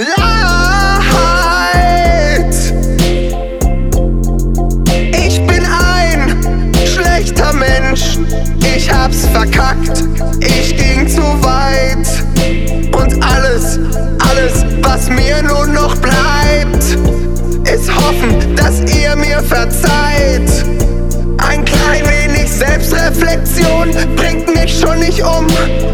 Leid. Ich bin ein schlechter Mensch, ich hab's verkackt, ich ging zu weit. Und alles, was mir nur noch bleibt, ist hoffen, dass ihr mir verzeiht. Ein klein wenig Selbstreflexion bringt mich schon nicht um,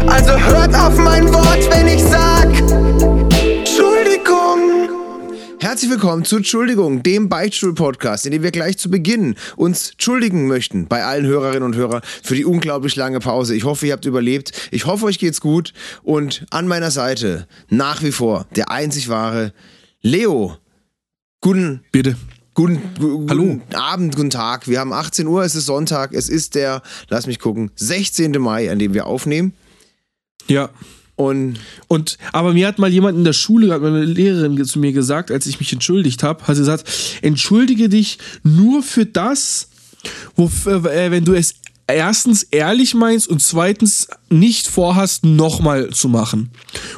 also hört auf mein Wort, wenn ich sag Entschuldigung. Herzlich willkommen zu Entschuldigung, dem Beichtstuhl-Podcast, in dem wir gleich zu Beginn uns entschuldigen möchten bei allen Hörerinnen und Hörern für die unglaublich lange Pause. Ich hoffe, ihr habt überlebt. Ich hoffe, euch geht's gut. Und an meiner Seite nach wie vor der einzig wahre Leo. Guten Abend, guten Tag. Wir haben 18 Uhr, es ist Sonntag. Es ist der, lass mich gucken, 16. Mai, an dem wir aufnehmen. Ja. Und aber mir hat mal jemand in der Schule, hat meine Lehrerin zu mir gesagt, als ich mich entschuldigt habe, hat sie gesagt, entschuldige dich nur für das, wenn du es erstens ehrlich meinst und zweitens nicht vorhast, nochmal zu machen.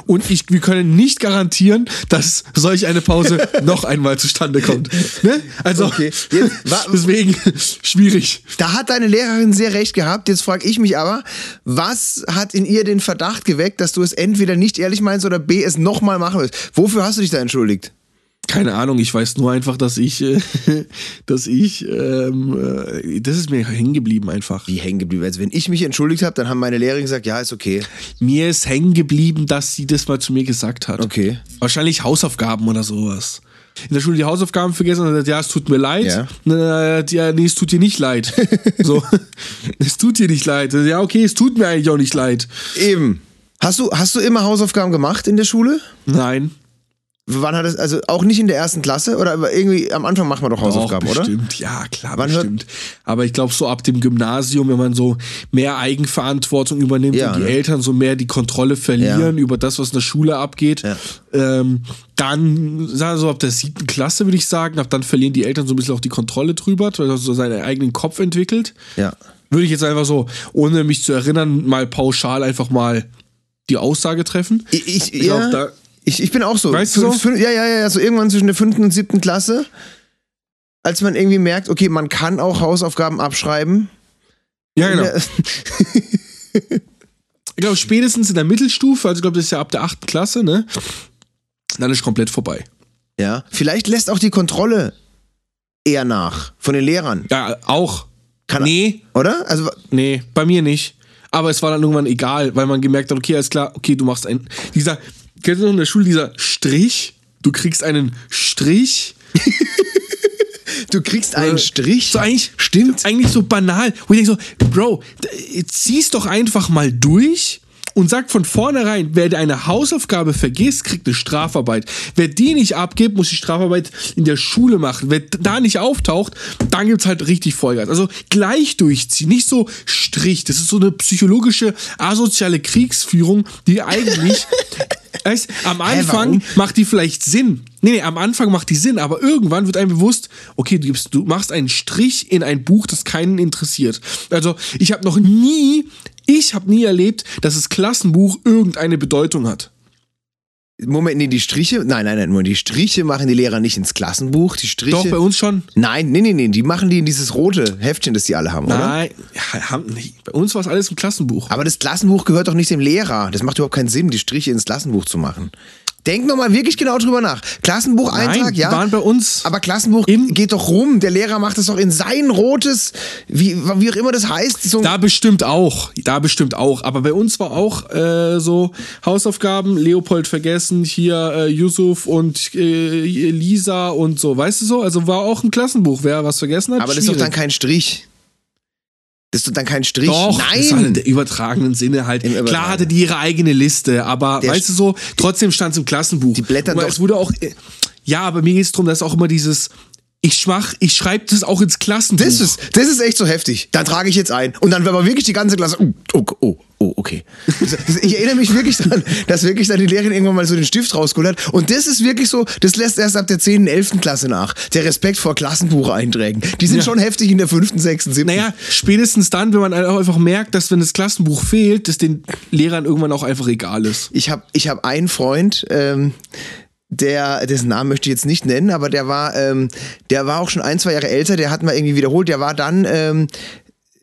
Und wir können nicht garantieren, dass solch eine Pause noch einmal zustande kommt. Ne? Also, okay. Deswegen schwierig. Da hat deine Lehrerin sehr recht gehabt. Jetzt frage ich mich aber, was hat in ihr den Verdacht geweckt, dass du es entweder nicht ehrlich meinst oder B, es nochmal machen willst? Wofür hast du dich da entschuldigt? Keine Ahnung, ich weiß nur einfach, das ist mir hängen geblieben einfach. Wie hängen geblieben? Also wenn ich mich entschuldigt habe, dann haben meine Lehrer gesagt, ja, ist okay. Mir ist hängen geblieben, dass sie das mal zu mir gesagt hat. Okay. Wahrscheinlich Hausaufgaben oder sowas. In der Schule die Hausaufgaben vergessen und gesagt, ja, es tut mir leid. Ja. Ja, nee, es tut dir nicht leid. So, es tut dir nicht leid. Ja, okay, es tut mir eigentlich auch nicht leid. Eben. Hast du immer Hausaufgaben gemacht in der Schule? Nein. Wann hat es, also auch nicht in der ersten Klasse oder irgendwie am Anfang macht man doch Hausaufgaben, bestimmt, oder? Bestimmt, ja klar, wann bestimmt. Aber ich glaube so ab dem Gymnasium, wenn man so mehr Eigenverantwortung übernimmt, ja, und die Eltern so mehr die Kontrolle verlieren, ja, über das, was in der Schule abgeht, ja, dann so ab der 7. Klasse würde ich sagen, ab dann verlieren die Eltern so ein bisschen auch die Kontrolle drüber, weil er so seinen eigenen Kopf entwickelt. Ja. Würde ich jetzt einfach so, ohne mich zu erinnern, mal pauschal einfach mal die Aussage treffen. Ich glaube, ja, da Ich bin auch so. Weißt du so? So irgendwann zwischen der 5. und 7. Klasse, als man irgendwie merkt, okay, man kann auch Hausaufgaben abschreiben. Ja, genau. Ich glaube, spätestens in der Mittelstufe, also ich glaube, das ist ja ab der 8. Klasse, ne? Dann ist komplett vorbei. Ja, vielleicht lässt auch die Kontrolle eher nach von den Lehrern. Ja, auch. Nee. Oder? Also, nee, bei mir nicht. Aber es war dann irgendwann egal, weil man gemerkt hat, okay, alles klar, okay, du machst einen. Wie gesagt, kennst du noch in der Schule dieser Strich? Du kriegst einen Strich. Du kriegst einen Strich? So eigentlich, stimmt. Eigentlich so banal. Wo ich denke so, Bro, zieh's doch einfach mal durch und sag von vornherein, wer eine Hausaufgabe vergisst, kriegt eine Strafarbeit. Wer die nicht abgibt, muss die Strafarbeit in der Schule machen. Wer da nicht auftaucht, dann gibt's halt richtig Vollgas. Also gleich durchziehen, nicht so Strich. Das ist so eine psychologische, asoziale Kriegsführung, die eigentlich... Am Anfang macht die vielleicht Sinn. Nee, am Anfang macht die Sinn, aber irgendwann wird einem bewusst, okay, du machst einen Strich in ein Buch, das keinen interessiert. Also ich habe nie erlebt, dass das Klassenbuch irgendeine Bedeutung hat. Moment, nee, die Striche, nein, die Striche machen die Lehrer nicht ins Klassenbuch, die Striche... Doch, bei uns schon. Nein, nee, die machen die in dieses rote Heftchen, das die alle haben, oder? Nein, haben nicht. Bei uns war es alles im Klassenbuch. Aber das Klassenbuch gehört doch nicht dem Lehrer, das macht überhaupt keinen Sinn, die Striche ins Klassenbuch zu machen. Denk nochmal wirklich genau drüber nach. Klassenbucheintrag, ja. Waren bei uns. Aber Klassenbuch geht doch rum. Der Lehrer macht es doch in sein rotes, wie auch immer das heißt. So da bestimmt auch. Aber bei uns war auch so Hausaufgaben, Leopold vergessen, hier Yusuf und Lisa und so. Weißt du so? Also war auch ein Klassenbuch. Wer was vergessen hat, aber schwierig. Das ist doch dann kein Strich. Das ist dann kein Strich. Doch, nein. Das ist halt in der übertragenen Sinne halt. Klar hatte die ihre eigene Liste, aber weißt du so, trotzdem stand es im Klassenbuch. Die blättern doch. Es wurde auch, ja, aber mir geht es darum, dass auch immer dieses, ich schreibe das auch ins Klassenbuch. Das ist echt so heftig. Da trage ich jetzt ein. Und dann war aber wirklich die ganze Klasse, oh, okay. Ich erinnere mich wirklich daran, dass wirklich dann die Lehrerin irgendwann mal so den Stift rausgeholt hat. Und das ist wirklich so, das lässt erst ab der 10. und 11. Klasse nach. Der Respekt vor Klassenbucheinträgen. Die sind schon heftig in der 5., 6., 7. Naja, spätestens dann, wenn man einfach merkt, dass wenn das Klassenbuch fehlt, dass den Lehrern irgendwann auch einfach egal ist. Ich hab einen Freund, dessen Namen möchte ich jetzt nicht nennen, aber der war auch schon 1-2 Jahre älter, der hat mal irgendwie wiederholt, der war dann,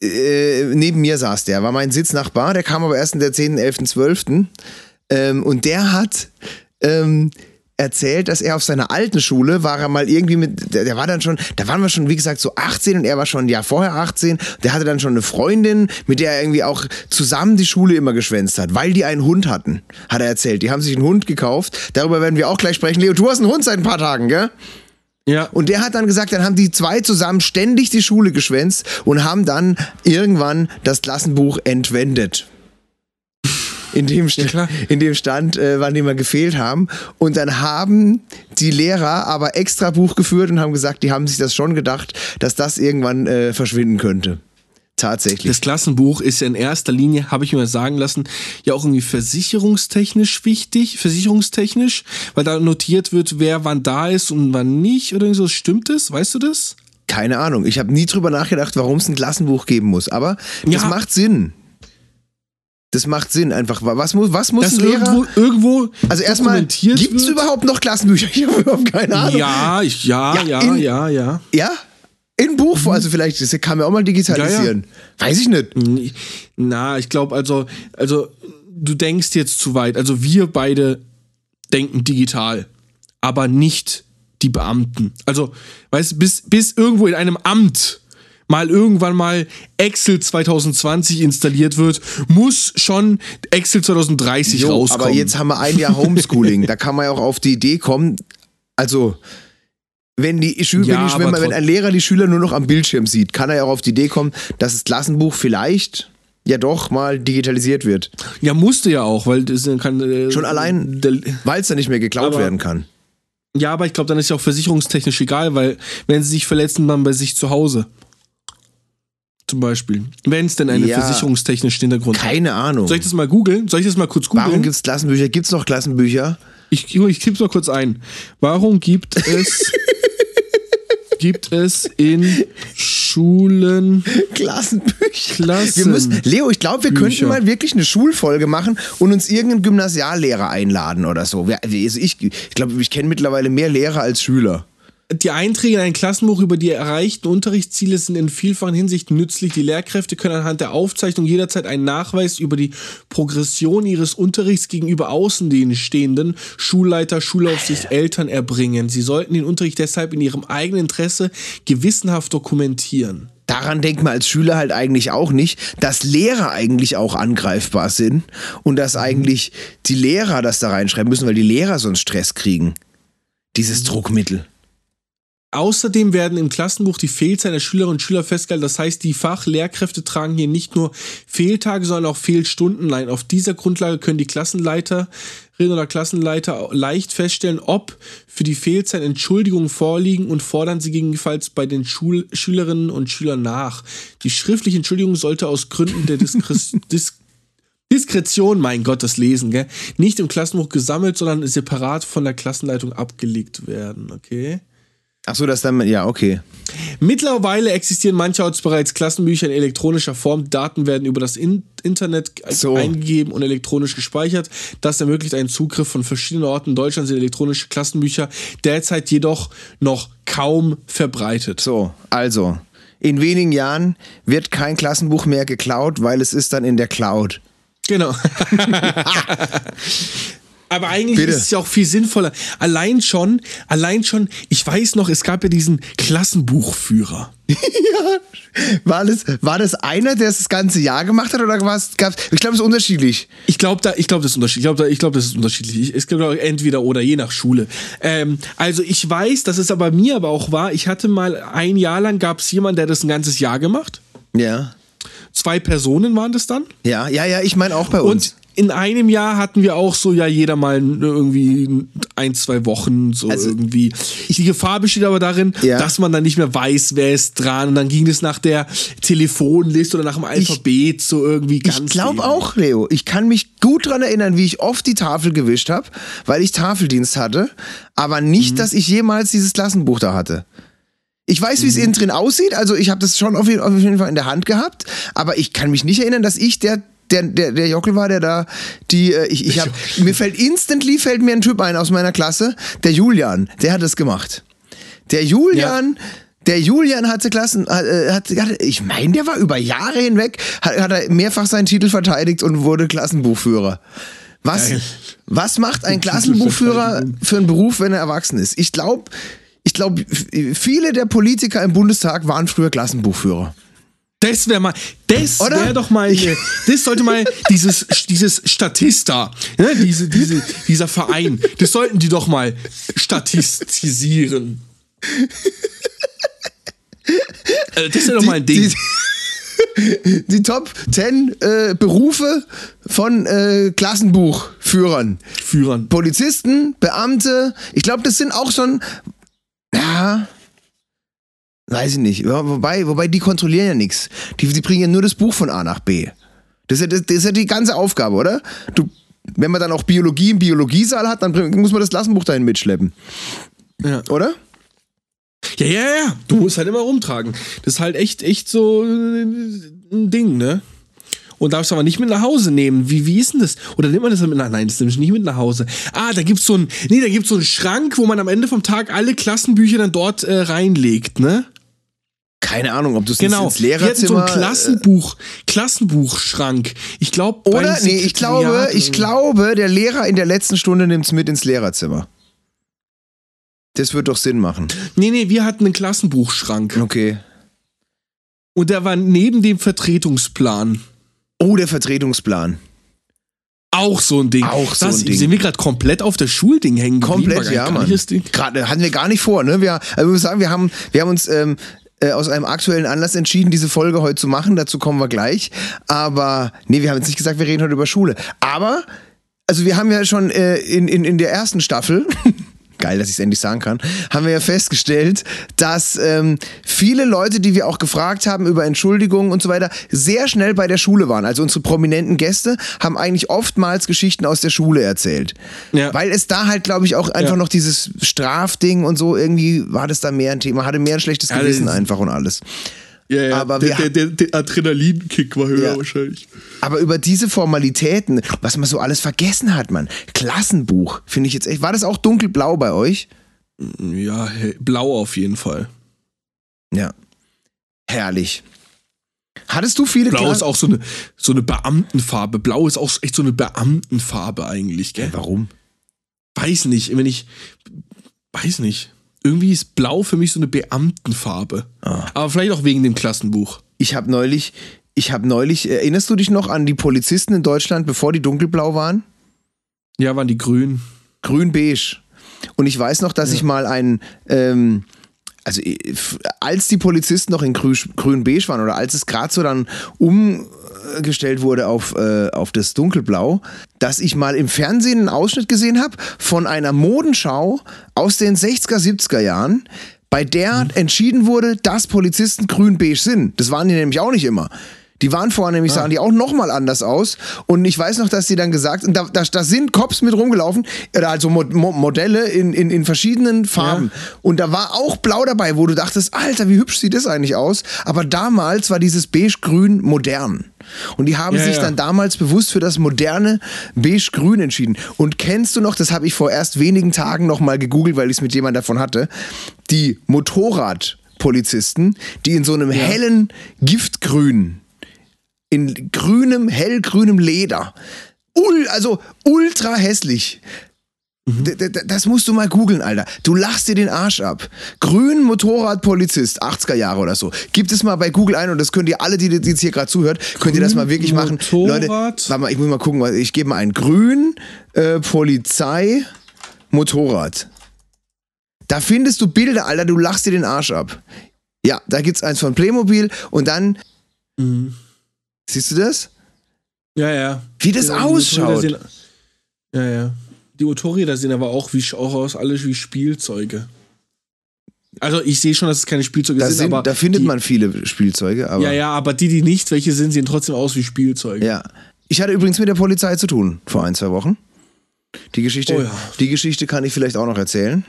neben mir saß der, war mein Sitznachbar, der kam aber erst in der 10., 11., 12. Und der hat erzählt, dass er auf seiner alten Schule war er mal irgendwie mit, der war dann schon, da waren wir schon, wie gesagt, so 18 und er war schon ein Jahr vorher 18, der hatte dann schon eine Freundin, mit der er irgendwie auch zusammen die Schule immer geschwänzt hat, weil die einen Hund hatten, hat er erzählt. Die haben sich einen Hund gekauft, darüber werden wir auch gleich sprechen. Leo, du hast einen Hund seit ein paar Tagen, gell? Ja. Und der hat dann gesagt, dann haben die zwei zusammen ständig die Schule geschwänzt und haben dann irgendwann das Klassenbuch entwendet. In dem Stand, wann die mal gefehlt haben. Und dann haben die Lehrer aber extra Buch geführt und haben gesagt, die haben sich das schon gedacht, dass das irgendwann verschwinden könnte. Tatsächlich. Das Klassenbuch ist ja in erster Linie, habe ich mir sagen lassen, ja auch irgendwie versicherungstechnisch wichtig, weil da notiert wird, wer wann da ist und wann nicht oder so. Stimmt das? Weißt du das? Keine Ahnung. Ich habe nie drüber nachgedacht, warum es ein Klassenbuch geben muss. Aber das macht Sinn. Das macht Sinn einfach. Was muss ein Lehrer... Irgendwo also erstmal, gibt es überhaupt noch Klassenbücher? Ich habe überhaupt keine Ahnung. Ja. Ja? In Buchform, also vielleicht, das kann man auch mal digitalisieren. Ja. Weiß ich nicht. Na, ich glaube, also du denkst jetzt zu weit. Also wir beide denken digital, aber nicht die Beamten. Also, weißt du, bis irgendwo in einem Amt mal irgendwann mal Excel 2020 installiert wird, muss schon Excel 2030 rauskommen. Aber jetzt haben wir ein Jahr Homeschooling. Da kann man ja auch auf die Idee kommen, also... Wenn ein Lehrer die Schüler nur noch am Bildschirm sieht, kann er ja auch auf die Idee kommen, dass das Klassenbuch vielleicht ja doch mal digitalisiert wird. Ja, musste ja auch, weil das kann... Schon allein, weil es dann nicht mehr geklaut werden kann. Ja, aber ich glaube, dann ist ja auch versicherungstechnisch egal, weil wenn sie sich verletzen, dann bei sich zu Hause. Zum Beispiel. Wenn es denn einen versicherungstechnischen Hintergrund hat. Keine Ahnung. Soll ich das mal googeln? Soll ich das mal kurz googeln? Warum gibt es Klassenbücher? Gibt es noch Klassenbücher? Ich tipp's mal kurz ein. Warum gibt es... Gibt es in Schulen Klassenbücher? Leo, ich glaube, wir könnten mal wirklich eine Schulfolge machen und uns irgendeinen Gymnasiallehrer einladen oder so. Ich glaube, ich kenne mittlerweile mehr Lehrer als Schüler. Die Einträge in ein Klassenbuch über die erreichten Unterrichtsziele sind in vielfachen Hinsichten nützlich. Die Lehrkräfte können anhand der Aufzeichnung jederzeit einen Nachweis über die Progression ihres Unterrichts gegenüber Außenstehenden, Schulleiter, Schulaufsicht, Eltern erbringen. Sie sollten den Unterricht deshalb in ihrem eigenen Interesse gewissenhaft dokumentieren. Daran denkt man als Schüler halt eigentlich auch nicht, dass Lehrer eigentlich auch angreifbar sind und dass eigentlich die Lehrer das da reinschreiben müssen, weil die Lehrer sonst Stress kriegen. Dieses Druckmittel. Außerdem werden im Klassenbuch die Fehlzeiten der Schülerinnen und Schüler festgehalten. Das heißt, die Fachlehrkräfte tragen hier nicht nur Fehltage, sondern auch Fehlstunden ein. Auf dieser Grundlage können die Klassenleiterinnen oder Klassenleiter leicht feststellen, ob für die Fehlzeit Entschuldigungen vorliegen und fordern sie gegebenenfalls bei den Schülerinnen und Schülern nach. Die schriftliche Entschuldigung sollte aus Gründen der Diskretion, mein Gott, das Lesen, gell, nicht im Klassenbuch gesammelt, sondern separat von der Klassenleitung abgelegt werden. Okay. Ach so, das dann, ja, okay. Mittlerweile existieren mancherorts bereits Klassenbücher in elektronischer Form. Daten werden über das Internet eingegeben und elektronisch gespeichert. Das ermöglicht einen Zugriff von verschiedenen Orten. In Deutschland sind elektronische Klassenbücher derzeit jedoch noch kaum verbreitet. So, also, in wenigen Jahren wird kein Klassenbuch mehr geklaut, weil es ist dann in der Cloud. Genau. Aber eigentlich ist es ja auch viel sinnvoller. Allein schon, ich weiß noch, es gab ja diesen Klassenbuchführer. War das einer, der es das ganze Jahr gemacht hat oder gab's? Ich glaube, es ist unterschiedlich. Ich glaube, das ist unterschiedlich. Es gibt entweder oder, je nach Schule. Also ich weiß, dass es aber mir aber auch war, ich hatte mal ein Jahr lang, gab es jemanden, der das ein ganzes Jahr gemacht. Ja. 2 Personen waren das dann. Ja, ich meine auch bei uns. Und in einem Jahr hatten wir auch so, ja, jeder mal irgendwie 1-2 Wochen, so also irgendwie. Die Gefahr besteht aber darin, dass man dann nicht mehr weiß, wer ist dran. Und dann ging es nach der Telefonliste oder nach dem Alphabet so irgendwie ganz. Ich glaube auch, Leo. Ich kann mich gut dran erinnern, wie ich oft die Tafel gewischt habe, weil ich Tafeldienst hatte. Aber nicht, dass ich jemals dieses Klassenbuch da hatte. Ich weiß, wie es innen drin aussieht. Also ich habe das schon auf jeden Fall in der Hand gehabt. Aber ich kann mich nicht erinnern, dass ich der der Jockel war, der da die mir fällt mir ein Typ ein aus meiner Klasse, der Julian, der hat das gemacht. Der Julian hatte ich meine, der war über Jahre hinweg, hat er mehrfach seinen Titel verteidigt und wurde Klassenbuchführer. Was macht ein Klassenbuchführer für einen Beruf, wenn er erwachsen ist? Ich glaube, viele der Politiker im Bundestag waren früher Klassenbuchführer. Das sollte mal dieses Statista, ne? Dieser Verein, das sollten die doch mal statistisieren. Also das ist ja doch mal ein Ding. Die Top 10 Berufe von Klassenbuchführern. Polizisten, Beamte. Ich glaube, das sind auch schon... Ja... Weiß ich nicht. Ja, wobei die kontrollieren ja nichts. Die bringen ja nur das Buch von A nach B. Das ist ja die ganze Aufgabe, oder? Wenn man dann auch Biologie im Biologiesaal hat, dann muss man das Klassenbuch dahin mitschleppen. Ja. Oder? Ja. Du musst halt immer rumtragen. Das ist halt echt so ein Ding, ne? Und darfst aber nicht mit nach Hause nehmen. Wie ist denn das? Oder nimmt man das dann mit nach Hause? Nein, das nimmst du nicht mit nach Hause. Da gibt's so einen Schrank, wo man am Ende vom Tag alle Klassenbücher dann dort reinlegt, ne? Keine Ahnung, ob du es ins Lehrerzimmer... Genau, so einen Klassenbuchschrank. Ich glaube... Oder? Nee, ich glaube, der Lehrer in der letzten Stunde nimmt's mit ins Lehrerzimmer. Das wird doch Sinn machen. Nee, wir hatten einen Klassenbuchschrank. Okay. Und der war neben dem Vertretungsplan. Oh, der Vertretungsplan. Auch so ein Ding. Sind wir gerade komplett auf das Schulding hängen geblieben? Komplett, ja, Mann. Gerade hatten wir gar nicht vor, ne? Also ich muss sagen, wir haben uns aus einem aktuellen Anlass entschieden, diese Folge heute zu machen. Dazu kommen wir gleich. Aber, nee, wir haben jetzt nicht gesagt, wir reden heute über Schule. Aber, also wir haben ja schon in der ersten Staffel... Geil, dass ich es endlich sagen kann, haben wir ja festgestellt, dass viele Leute, die wir auch gefragt haben über Entschuldigungen und so weiter, sehr schnell bei der Schule waren. Also unsere prominenten Gäste haben eigentlich oftmals Geschichten aus der Schule erzählt. Ja. Weil es da halt, glaube ich, auch einfach noch dieses Strafding und so, irgendwie war das da mehr ein Thema, hatte mehr ein schlechtes Gewissen einfach und alles. Ja, aber der Adrenalinkick war höher wahrscheinlich. Aber über diese Formalitäten, was man so alles vergessen hat, Mann. Klassenbuch, finde ich jetzt echt. War das auch dunkelblau bei euch? Ja, blau auf jeden Fall. Ja. Herrlich. Hattest du viele Blau ist auch so eine Beamtenfarbe. Blau ist auch echt so eine Beamtenfarbe eigentlich, gell? Warum? Weiß nicht. Irgendwie ist Blau für mich so eine Beamtenfarbe. Ah. Aber vielleicht auch wegen dem Klassenbuch. Ich habe neulich, erinnerst du dich noch an die Polizisten in Deutschland, bevor die dunkelblau waren? Ja, waren die grün. Grün-beige. Und ich weiß noch, dass ich mal als die Polizisten noch in grün-beige waren oder als es gerade so dann umgestellt wurde auf das Dunkelblau, dass ich mal im Fernsehen einen Ausschnitt gesehen habe von einer Modenschau aus den 60er, 70er Jahren, bei der entschieden wurde, dass Polizisten grün-beige sind. Das waren die nämlich auch nicht immer. Die waren vorher nämlich, sahen die auch nochmal anders aus. Und ich weiß noch, dass die dann gesagt haben, da sind Cops mit rumgelaufen, oder also Modelle in verschiedenen Farben. Ja. Und da war auch Blau dabei, wo du dachtest, Alter, wie hübsch sieht das eigentlich aus? Aber damals war dieses Beige-Grün modern. Und die haben sich dann damals bewusst für das moderne Beige-Grün entschieden. Und kennst du noch, das habe ich vor erst wenigen Tagen nochmal gegoogelt, weil ich es mit jemandem davon hatte, die Motorradpolizisten, die in so einem hellen Giftgrün, in grünem, hellgrünem Leder. Ultra hässlich. Das musst du mal googeln, Alter. Du lachst dir den Arsch ab. Grün Motorradpolizist, 80er Jahre oder so. Gib es mal bei Google ein und das könnt ihr alle, die jetzt hier gerade zuhört, könnt ihr das mal wirklich machen. Leute, warte mal, ich muss mal gucken, ich gebe mal ein Grün Polizei Motorrad. Da findest du Bilder, Alter, du lachst dir den Arsch ab. Ja, da gibt's eins von Playmobil und dann... Siehst du das? Ja. Wie das ausschaut. Ja. Die Motorräder sehen aber auch aus, alles wie Spielzeuge. Also ich sehe schon, dass es keine Spielzeuge sind, aber... Da findet man viele Spielzeuge, aber... Ja, aber die nicht welche sind, sehen trotzdem aus wie Spielzeuge. Ja. Ich hatte übrigens mit der Polizei zu tun, vor 1-2 Wochen. Die Geschichte kann ich vielleicht auch noch erzählen.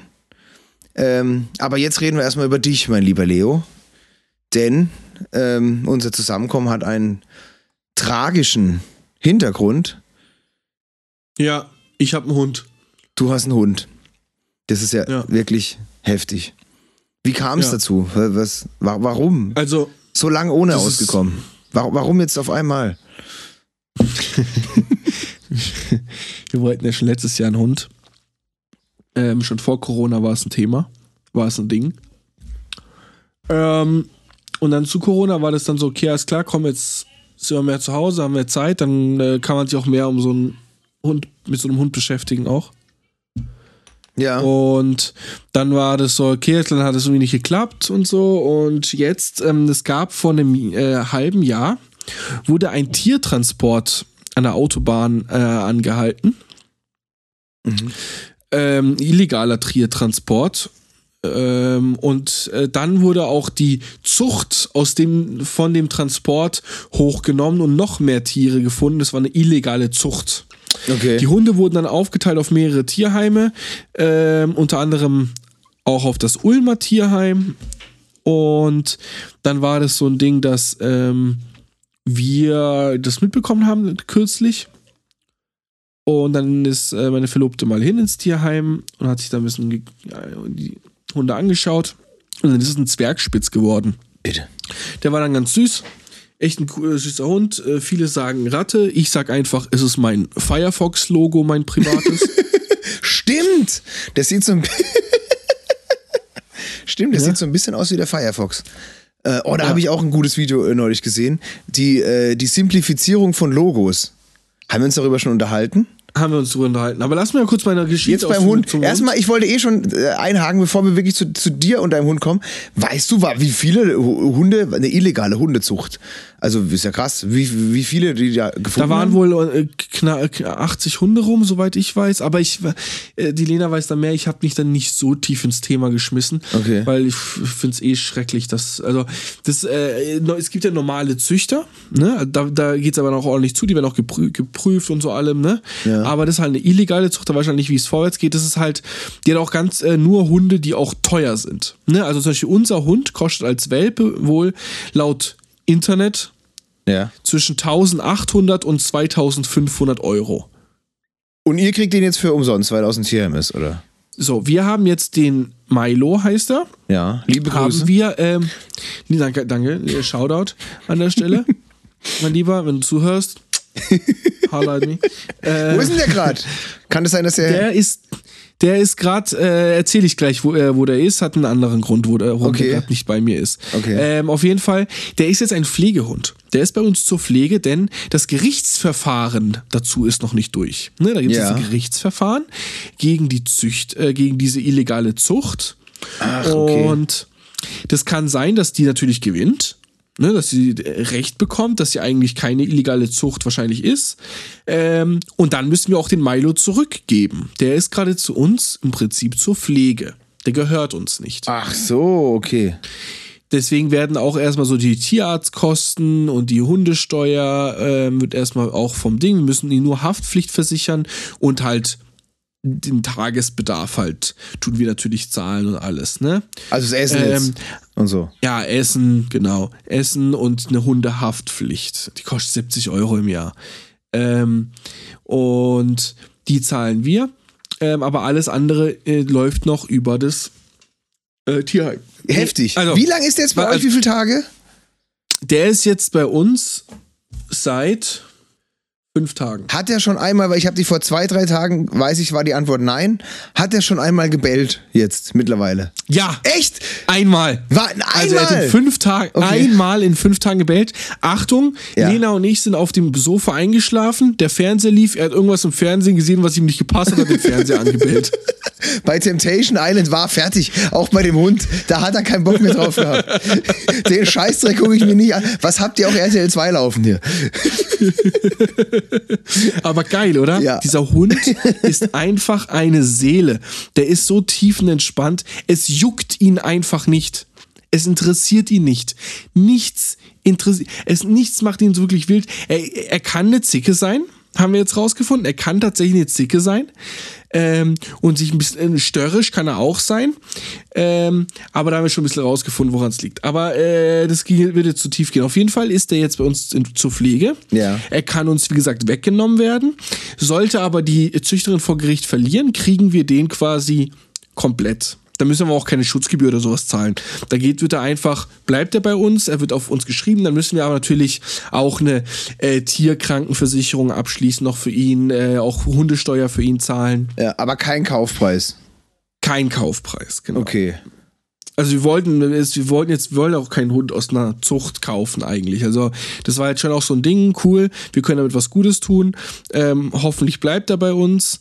Aber jetzt reden wir erstmal über dich, mein lieber Leo. Denn... unser Zusammenkommen hat einen tragischen Hintergrund? Ja, ich habe einen Hund. Du hast einen Hund. Das ist ja wirklich heftig. Wie kam es dazu? Was? Warum? Also so lange ohne ausgekommen. Warum jetzt auf einmal? Wir wollten ja schon letztes Jahr einen Hund. Schon vor Corona war es ein Thema. War es ein Ding. Und dann zu Corona war das dann so, okay, alles klar, komm, jetzt sind wir mehr zu Hause, haben wir Zeit, dann kann man sich auch mehr um so einen Hund, mit so einem Hund beschäftigen auch. Ja. Und dann war das so, okay, dann hat es irgendwie nicht geklappt und so. Und jetzt, es gab vor einem halben Jahr, wurde ein Tiertransport an der Autobahn angehalten. Mhm. Illegaler Tiertransport. Und dann wurde auch die Zucht von dem Transport hochgenommen und noch mehr Tiere gefunden. Das war eine illegale Zucht. Okay. Die Hunde wurden dann aufgeteilt auf mehrere Tierheime, unter anderem auch auf das Ulmer Tierheim. Und dann war das so ein Ding, dass wir das mitbekommen haben kürzlich. Und dann ist meine Verlobte mal hin ins Tierheim und hat sich da ein bisschen die Hunde angeschaut. Und dann ist es ein Zwergspitz geworden. Bitte. Der war dann ganz süß. Echt ein süßer Hund. Viele sagen Ratte. Ich sag einfach, es ist mein Firefox-Logo, mein privates. Stimmt! Das sieht so ein Stimmt, das sieht so ein bisschen aus wie der Firefox. Oh, da habe ich auch ein gutes Video neulich gesehen. Die Simplifizierung von Logos. Haben wir uns darüber schon unterhalten? Haben wir uns darüber unterhalten. Aber lass mir mal kurz meine Geschichte jetzt beim Hund. Erstmal, ich wollte schon einhaken, bevor wir wirklich zu dir und deinem Hund kommen. Weißt du, wie viele Hunde, eine illegale Hundezucht, also ist ja krass, wie viele die da gefunden haben? Da waren wohl knapp 80 Hunde rum, soweit ich weiß. Aber die Lena weiß da mehr. Ich habe mich dann nicht so tief ins Thema geschmissen, okay. Weil ich finde es schrecklich, dass, also das, es gibt ja normale Züchter, ne? Da geht es aber noch ordentlich zu, die werden auch geprüft und so allem, ne? Ja. Aber das ist halt eine illegale Zucht, da weiß ich halt nicht, wie es vorwärts geht. Das ist halt, die hat auch ganz nur Hunde, die auch teuer sind. Ne? Also zum Beispiel unser Hund kostet als Welpe wohl laut Internet zwischen 1.800 und 2.500 €. Und ihr kriegt den jetzt für umsonst, weil er aus dem Tierheim ist, oder? So, wir haben jetzt den Milo, heißt er. Ja, liebe Grüße. Haben wir, danke, Shoutout an der Stelle. Mein Lieber, wenn du zuhörst, wo ist denn der gerade? Kann es sein, dass er... Der ist gerade, erzähle ich gleich, wo der ist, hat einen anderen Grund, warum der gerade nicht bei mir ist. Okay. Auf jeden Fall, der ist jetzt ein Pflegehund. Der ist bei uns zur Pflege, denn das Gerichtsverfahren dazu ist noch nicht durch. Ne, da gibt es ein Gerichtsverfahren gegen die gegen diese illegale Zucht. Ach, okay. Und das kann sein, dass die natürlich gewinnt. Ne, dass sie Recht bekommt, dass sie eigentlich keine illegale Zucht wahrscheinlich ist. Und dann müssen wir auch den Milo zurückgeben. Der ist gerade zu uns im Prinzip zur Pflege. Der gehört uns nicht. Ach so, okay. Deswegen werden auch erstmal so die Tierarztkosten und die Hundesteuer wird erstmal auch vom Ding. Wir müssen ihn nur Haftpflicht versichern und halt den Tagesbedarf halt tun wir natürlich zahlen und alles, ne? Also das Essen jetzt und so. Ja, Essen, genau. Essen und eine Hundehaftpflicht. Die kostet 70 € im Jahr. Und die zahlen wir. Aber alles andere läuft noch über das Tierheim. Heftig. Also, wie lange ist der jetzt bei euch? Wie viele Tage? Der ist jetzt bei uns seit 5 Tagen. Hat er schon einmal, weil ich habe die vor 2-3 Tagen, weiß ich, war die Antwort nein. Hat er schon einmal gebellt jetzt mittlerweile? Ja. Echt? Einmal. Also er hat in 5 Tagen, einmal in 5 Tagen gebellt. Achtung, Lena und ich sind auf dem Sofa eingeschlafen, der Fernseher lief, er hat irgendwas im Fernsehen gesehen, was ihm nicht gepasst hat, hat den Fernseher angebellt. Bei Temptation Island war fertig, auch bei dem Hund, da hat er keinen Bock mehr drauf gehabt. Den Scheißdreck gucke ich mir nicht an. Was habt ihr auch RTL 2 laufen hier? Aber geil, oder? Ja. Dieser Hund ist einfach eine Seele. Der ist so tiefenentspannt. Es juckt ihn einfach nicht. Es interessiert ihn nicht. Nichts macht ihn so wirklich wild. Er kann eine Zicke sein. haben wir jetzt rausgefunden. Er kann tatsächlich eine Zicke sein. Und sich ein bisschen störrisch kann er auch sein. Aber da haben wir schon ein bisschen rausgefunden, woran es liegt. Aber das würde zu tief gehen. Auf jeden Fall ist er jetzt bei uns zur Pflege. Ja. Er kann uns, wie gesagt, weggenommen werden. Sollte aber die Züchterin vor Gericht verlieren, kriegen wir den quasi komplett. Da müssen wir auch keine Schutzgebühr oder sowas zahlen. Da wird er einfach, bleibt er bei uns, er wird auf uns geschrieben, dann müssen wir aber natürlich auch eine Tierkrankenversicherung abschließen, noch für ihn, auch Hundesteuer für ihn zahlen. Ja, aber kein Kaufpreis. Kein Kaufpreis, genau. Okay. Also wir wollen auch keinen Hund aus einer Zucht kaufen eigentlich. Also das war jetzt schon auch so ein Ding, cool, wir können damit was Gutes tun. Hoffentlich bleibt er bei uns.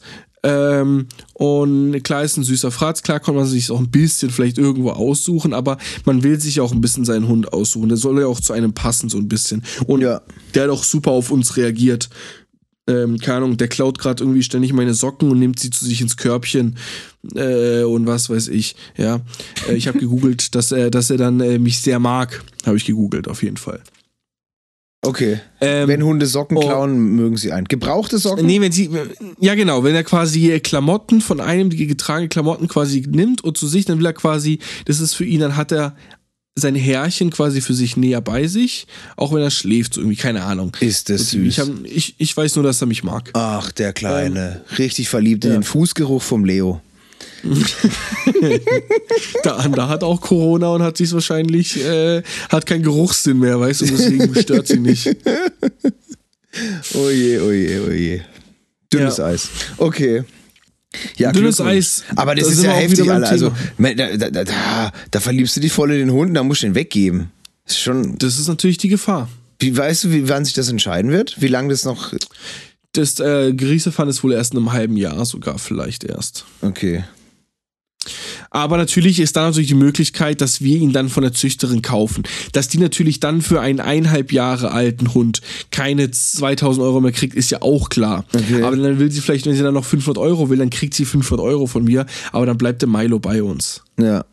Und klar ist ein süßer Fratz, klar kann man sich auch ein bisschen vielleicht irgendwo aussuchen, aber man will sich auch ein bisschen seinen Hund aussuchen, der soll ja auch zu einem passen so ein bisschen und ja. Der hat auch super auf uns reagiert, keine Ahnung, der klaut gerade irgendwie ständig meine Socken und nimmt sie zu sich ins Körbchen und was weiß ich, ja, ich habe gegoogelt, dass er dann mich sehr mag, habe ich gegoogelt auf jeden Fall. Okay. Wenn Hunde Socken klauen, mögen sie einen. Gebrauchte Socken? Nee, wenn er quasi Klamotten von einem, die getragene Klamotten quasi nimmt und zu sich, dann will er quasi, das ist für ihn, dann hat er sein Herrchen quasi für sich näher bei sich, auch wenn er schläft, so irgendwie, keine Ahnung. Ist das süß. Ich weiß nur, dass er mich mag. Ach, der Kleine. Richtig verliebt in den Fußgeruch vom Leo. Der andere hat auch Corona und hat sich wahrscheinlich hat keinen Geruchssinn mehr, weißt du, deswegen stört sie nicht. Oje, oje, oje. Dünnes Eis. Okay. Ja, dünnes Eis. Aber das ist ja heftig, Alter. Also, da verliebst du dich voll in den Hund, da musst du den weggeben. Ist schon. Das ist natürlich die Gefahr. Wie weißt du, wann sich das entscheiden wird? Wie lange das noch. Das Griesefan ist wohl erst in einem halben Jahr sogar, vielleicht erst. Okay. Aber natürlich ist da natürlich die Möglichkeit, dass wir ihn dann von der Züchterin kaufen. Dass die natürlich dann für einen 1,5 Jahre alten Hund keine 2.000 Euro mehr kriegt, ist ja auch klar. Okay. Aber dann will sie vielleicht, wenn sie dann noch 500 Euro will, dann kriegt sie 500 Euro von mir, aber dann bleibt der Milo bei uns. Ja.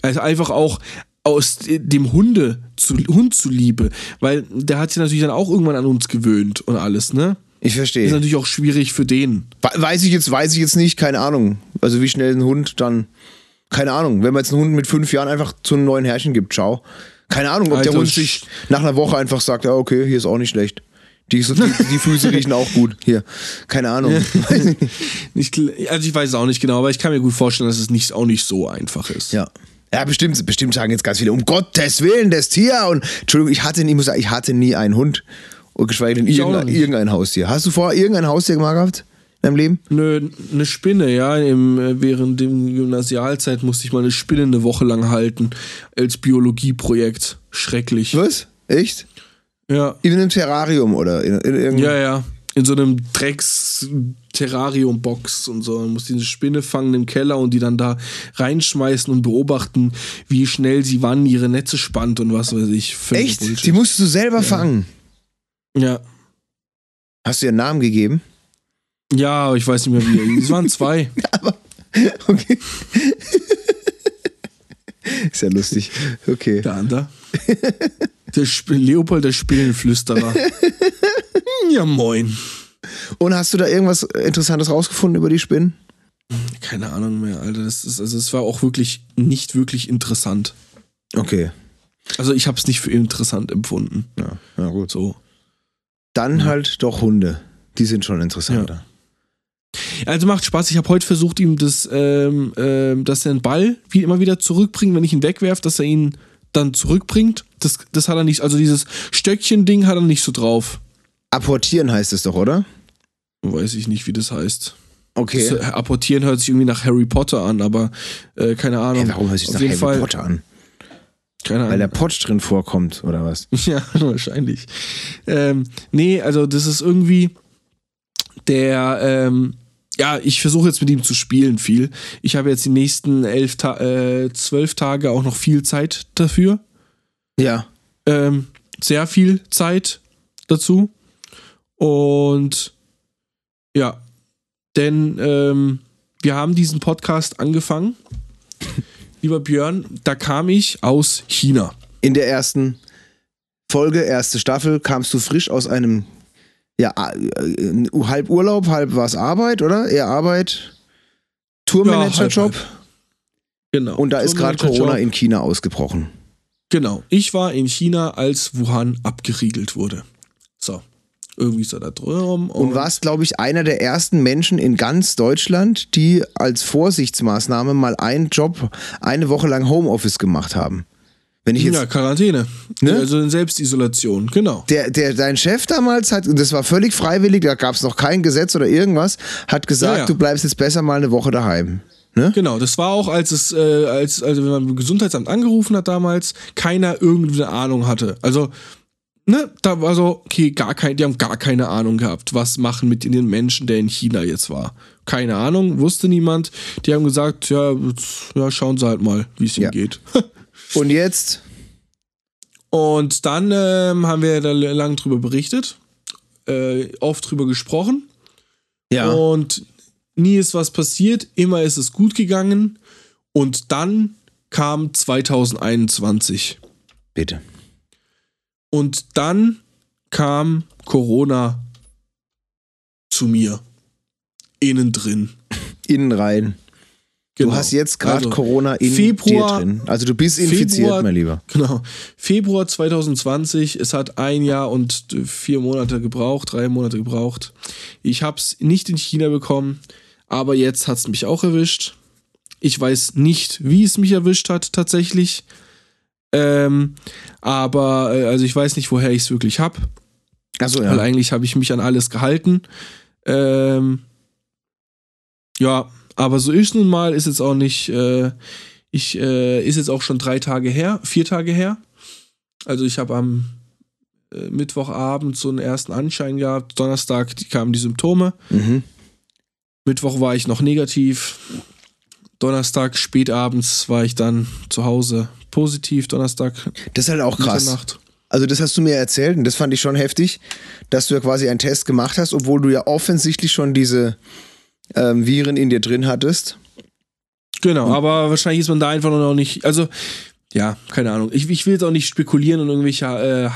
Also einfach auch aus dem Hund zuliebe, weil der hat sich natürlich dann auch irgendwann an uns gewöhnt und alles, ne? Ich verstehe. Ist natürlich auch schwierig für den. Weiß ich jetzt nicht, keine Ahnung. Also wie schnell ein Hund dann, keine Ahnung, wenn man jetzt einen Hund mit 5 Jahren einfach zu einem neuen Herrchen gibt, ciao. Keine Ahnung, ob Alter, der Hund sich nach einer Woche einfach sagt, ja okay, hier ist auch nicht schlecht. Die Füße riechen auch gut, hier. Keine Ahnung. Also ich weiß es auch nicht genau, aber ich kann mir gut vorstellen, dass es auch nicht so einfach ist. Ja. Ja, bestimmt sagen jetzt ganz viele, um Gottes Willen, das Tier. Und Entschuldigung, ich hatte nie einen Hund. Und geschweige denn irgendein Haustier. Hast du vorher irgendein Haustier mal gehabt in deinem Leben? Nö, eine Spinne, ja. Während der Gymnasialzeit musste ich mal eine Spinne eine Woche lang halten. Als Biologieprojekt. Schrecklich. Was? Echt? Ja. In einem Terrarium oder? Ja. In so einem Drecks-Terrarium-Box und so. Man muss diese Spinne fangen im Keller und die dann da reinschmeißen und beobachten, wie schnell sie wann ihre Netze spannt und was weiß ich. Echt? Bullshit. Die musstest du selber fangen? Ja. Hast du ihren Namen gegeben? Ja, aber ich weiß nicht mehr wie. Es waren 2. Aber, okay. Ist ja lustig. Okay. Der andere. Der Leopold, der Spinnenflüsterer. Ja, moin. Und hast du da irgendwas Interessantes rausgefunden über die Spinnen? Keine Ahnung mehr, Alter. Es war auch wirklich nicht wirklich interessant. Okay. Also ich hab's nicht für interessant empfunden. Ja gut. So. Dann halt doch Hunde. Die sind schon interessanter. Ja. Also macht Spaß. Ich habe heute versucht, ihm dass er den Ball immer wieder zurückbringt, wenn ich ihn wegwerfe, dass er ihn dann zurückbringt. Das hat er nicht, also dieses Stöckchen-Ding hat er nicht so drauf. Apportieren heißt es doch, oder? Weiß ich nicht, wie das heißt. Okay. Das Apportieren hört sich irgendwie nach Harry Potter an, aber keine Ahnung. Hey, warum hört sich das nach Harry Potter an? Keine Ahnung. Weil der Potsch drin vorkommt, oder was? Ja, wahrscheinlich. Also das ist irgendwie der, ich versuche jetzt mit ihm zu spielen viel. Ich habe jetzt die nächsten 12 Tage auch noch viel Zeit dafür. Ja. Sehr viel Zeit dazu. Und ja, denn wir haben diesen Podcast angefangen. Lieber Björn, da kam ich aus China. In der ersten Folge, erste Staffel, kamst du frisch aus einem ja, halb Urlaub, halb war es Arbeit, oder? Eher Arbeit. Tourmanager-Job. Ja, genau. Und da ist gerade Corona in China ausgebrochen. Genau. Ich war in China, als Wuhan abgeriegelt wurde. So. Irgendwie so da drüben. Und warst, glaube ich, einer der ersten Menschen in ganz Deutschland, die als Vorsichtsmaßnahme mal einen Job eine Woche lang Homeoffice gemacht haben. Wenn ich jetzt, ja, Quarantäne. Ne? Also in Selbstisolation, genau. Dein Chef damals hat, und das war völlig freiwillig, da gab es noch kein Gesetz oder irgendwas, hat gesagt, ja. Du bleibst jetzt besser mal eine Woche daheim. Ne? Genau, das war auch, als wenn man im Gesundheitsamt angerufen hat damals, keiner irgendwie eine Ahnung hatte. Also, ne, da war so, okay, die haben gar keine Ahnung gehabt, was machen mit den Menschen, der in China jetzt war. Keine Ahnung, wusste niemand. Die haben gesagt, ja schauen Sie halt mal, wie es ihnen geht. Und jetzt? Und dann haben wir da lang drüber berichtet, oft drüber gesprochen. Ja. Und nie ist was passiert, immer ist es gut gegangen. Und dann kam 2021. Bitte. Und dann kam Corona zu mir. Innen drin. Innen rein. Genau. Du hast jetzt gerade Corona in Februar, dir drin. Also du bist infiziert, Februar, mein Lieber. Genau. Februar 2020. Es hat 1 Jahr und 4 Monate gebraucht, 3 Monate gebraucht. Ich habe es nicht in China bekommen, aber jetzt hat es mich auch erwischt. Ich weiß nicht, wie es mich erwischt hat tatsächlich. Aber, also ich weiß nicht, woher ich es wirklich habe. Also ja. Weil eigentlich habe ich mich an alles gehalten. Ja, aber so ist nun mal, ist jetzt auch nicht, ist jetzt auch schon 3 Tage her, 4 Tage her. Also ich habe am Mittwochabend so einen ersten Anschein gehabt. Donnerstag kamen die Symptome. Mhm. Mittwoch war ich noch negativ. Donnerstag spätabends war ich dann zu Hause positiv, Donnerstag. Das ist halt auch krass. Also das hast du mir erzählt und das fand ich schon heftig, dass du ja quasi einen Test gemacht hast, obwohl du ja offensichtlich schon diese Viren in dir drin hattest. Genau, und aber wahrscheinlich ist man da einfach noch nicht, also ja, keine Ahnung. Ich will jetzt auch nicht spekulieren und irgendwelche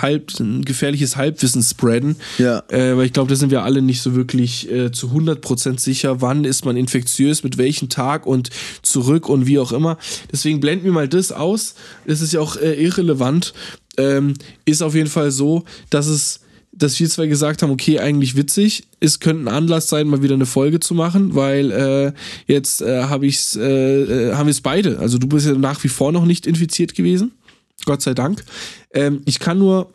gefährliches Halbwissen spreaden, ja. Weil ich glaube, da sind wir alle nicht so wirklich zu 100% sicher, wann ist man infektiös, mit welchem Tag und zurück und wie auch immer. Deswegen blenden wir mal das aus. Das ist ja auch irrelevant. Ist auf jeden Fall so, dass wir zwei gesagt haben, okay, eigentlich witzig, es könnte ein Anlass sein, mal wieder eine Folge zu machen, weil jetzt haben wir es beide. Also du bist ja nach wie vor noch nicht infiziert gewesen, Gott sei Dank. Ich kann nur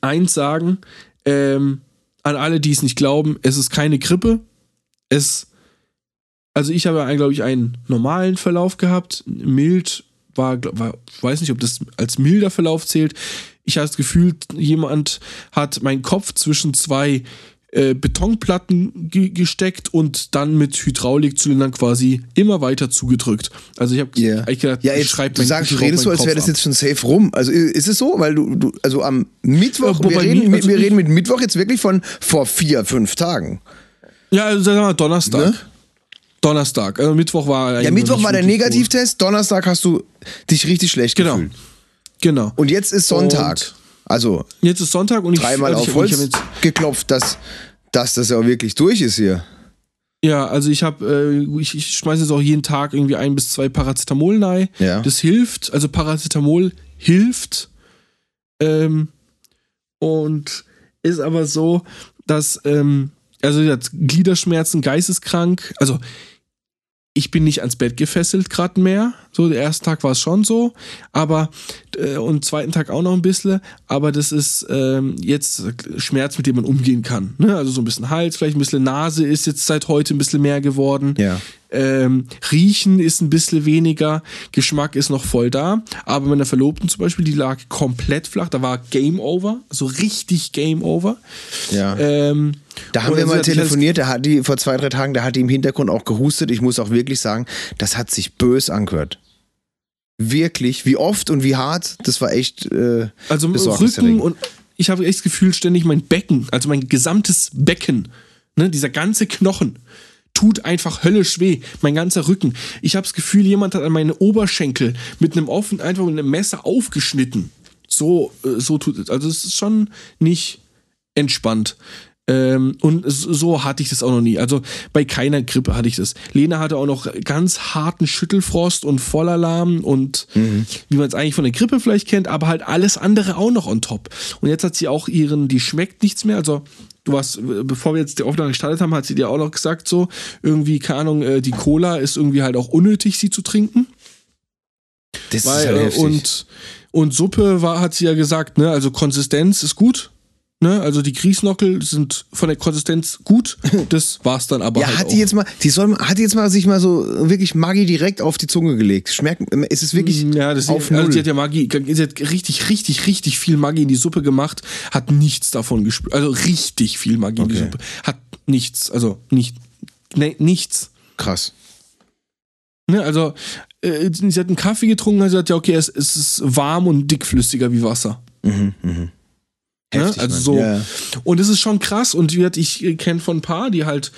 eins sagen, an alle, die es nicht glauben, es ist keine Grippe. Also ich habe, glaube ich, einen normalen Verlauf gehabt, mild war, ich weiß nicht, ob das als milder Verlauf zählt. Ich habe das Gefühl, jemand hat meinen Kopf zwischen 2 Betonplatten gesteckt und dann mit Hydraulikzylindern quasi immer weiter zugedrückt. Also ich habe gedacht, ja, jetzt, du redest so, als wäre das jetzt schon safe rum. Also ist es so? Weil du also am Mittwoch, wir reden mit Mittwoch jetzt wirklich von vor 4, 5 Tagen. Ja, also sagen wir mal Donnerstag. Ne? Donnerstag. Also Mittwoch war... Ja, Mittwoch war der Negativtest, Donnerstag hast du dich richtig schlecht gefühlt. Genau. Und jetzt ist Sonntag. Jetzt ist Sonntag und ich... Dreimal auf Holz geklopft, dass das ja wirklich durch ist hier. Ja, also ich schmeiße jetzt auch jeden Tag irgendwie 1 bis 2 Paracetamol rein. Ja. Das hilft. Also Paracetamol hilft. Und ist aber so, dass... Also Gliederschmerzen, geisteskrank. Also ich bin nicht ans Bett gefesselt gerade mehr. So, der erste Tag war es schon so, aber und zweiten Tag auch noch ein bisschen. Aber das ist jetzt Schmerz, mit dem man umgehen kann. Ne? Also so ein bisschen Hals, vielleicht ein bisschen Nase ist jetzt seit heute ein bisschen mehr geworden. Ja. Riechen ist ein bisschen weniger. Geschmack ist noch voll da. Aber meiner Verlobten zum Beispiel, die lag komplett flach. Da war Game Over. So richtig Game Over. Ja. Da haben wir mal telefoniert, da hat die vor 2, 3 Tagen, da hat die im Hintergrund auch gehustet. Ich muss auch wirklich sagen, das hat sich bös angehört. Wirklich, wie oft und wie hart, das war echt also Rücken und ich habe echt das Gefühl, ständig mein Becken, also mein gesamtes Becken, ne, dieser ganze Knochen, tut einfach höllisch weh, mein ganzer Rücken. Ich habe das Gefühl, jemand hat an meine Oberschenkel mit einem Messer aufgeschnitten. So tut es, also es ist schon nicht entspannt. Und so hatte ich das auch noch nie. Also bei keiner Grippe hatte ich das. Lena hatte auch noch ganz harten Schüttelfrost und Vollalarm und wie man es eigentlich von der Grippe vielleicht kennt, aber halt alles andere auch noch on top. Und jetzt hat sie auch die schmeckt nichts mehr, also du warst, bevor wir jetzt die Aufnahme gestartet haben, hat sie dir auch noch gesagt so, irgendwie, keine Ahnung, die Cola ist irgendwie halt auch unnötig, sie zu trinken. Das ist halt heftig. Und Suppe hat sie ja gesagt, ne, also Konsistenz ist gut. Ne, also die Grießnockel sind von der Konsistenz gut, das war's dann aber halt auch. Ja, hat die jetzt mal so wirklich Maggi direkt auf die Zunge gelegt. Es ist wirklich auf Null. Also die hat ja Maggi, sie hat richtig viel Maggi in die Suppe gemacht, hat nichts davon gespürt. Also richtig viel Maggi in die Suppe. Hat nichts, also nichts. Krass. Ne, also sie hat einen Kaffee getrunken, also hat ja okay, es ist warm und dickflüssiger wie Wasser. Heftig, ne? Also so. Yeah. Und es ist schon krass. Und ich kenne von ein paar, die halt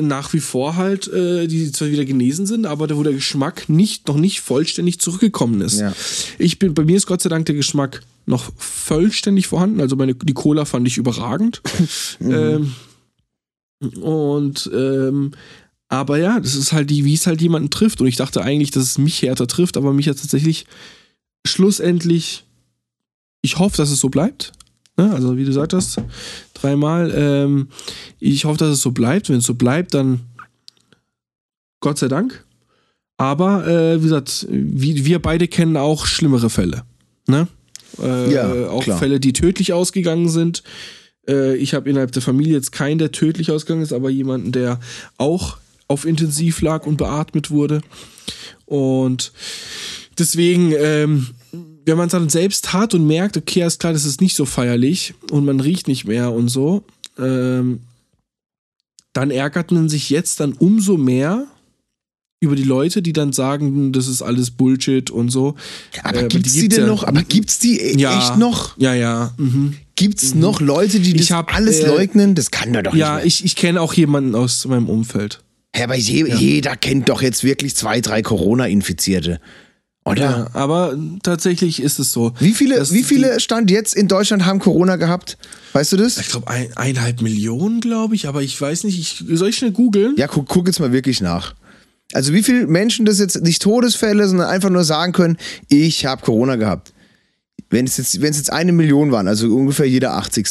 nach wie vor halt, die zwar wieder genesen sind, aber wo der Geschmack noch nicht vollständig zurückgekommen ist. Ja. Bei mir ist Gott sei Dank der Geschmack noch vollständig vorhanden. Also die Cola fand ich überragend. Aber ja, das ist halt wie es halt jemanden trifft. Und ich dachte eigentlich, dass es mich härter trifft, aber mich hat tatsächlich schlussendlich. Ich hoffe, dass es so bleibt. Also wie du sagtest, dreimal. Ich hoffe, dass es so bleibt. Wenn es so bleibt, dann Gott sei Dank. Aber wie gesagt, wir beide kennen auch schlimmere Fälle. Ne? Auch klar. Fälle, die tödlich ausgegangen sind. Ich habe innerhalb der Familie jetzt keinen, der tödlich ausgegangen ist, aber jemanden, der auch auf Intensiv lag und beatmet wurde. Und deswegen... wenn man es dann selbst hat und merkt, okay, ist klar, das ist nicht so feierlich und man riecht nicht mehr und so, dann ärgert man sich jetzt dann umso mehr über die Leute, die dann sagen, das ist alles Bullshit und so. Aber gibt's die denn noch? Aber gibt's die echt noch? Ja. Mhm. Gibt's noch Leute, die alles leugnen? Das kann doch nicht mehr. Ich kenne auch jemanden aus meinem Umfeld. Ja, aber jeder kennt doch jetzt wirklich 2, 3 Corona-Infizierte. Oder? Ja, aber tatsächlich ist es so. Wie viele Stand jetzt in Deutschland haben Corona gehabt? Weißt du das? Ich glaube 1,5 Millionen, glaube ich. Aber ich weiß nicht. Soll ich schnell googeln? Ja, guck jetzt mal wirklich nach. Also wie viele Menschen das jetzt nicht Todesfälle, sondern einfach nur sagen können, ich habe Corona gehabt. Wenn es jetzt 1 Million waren, also ungefähr jeder 80.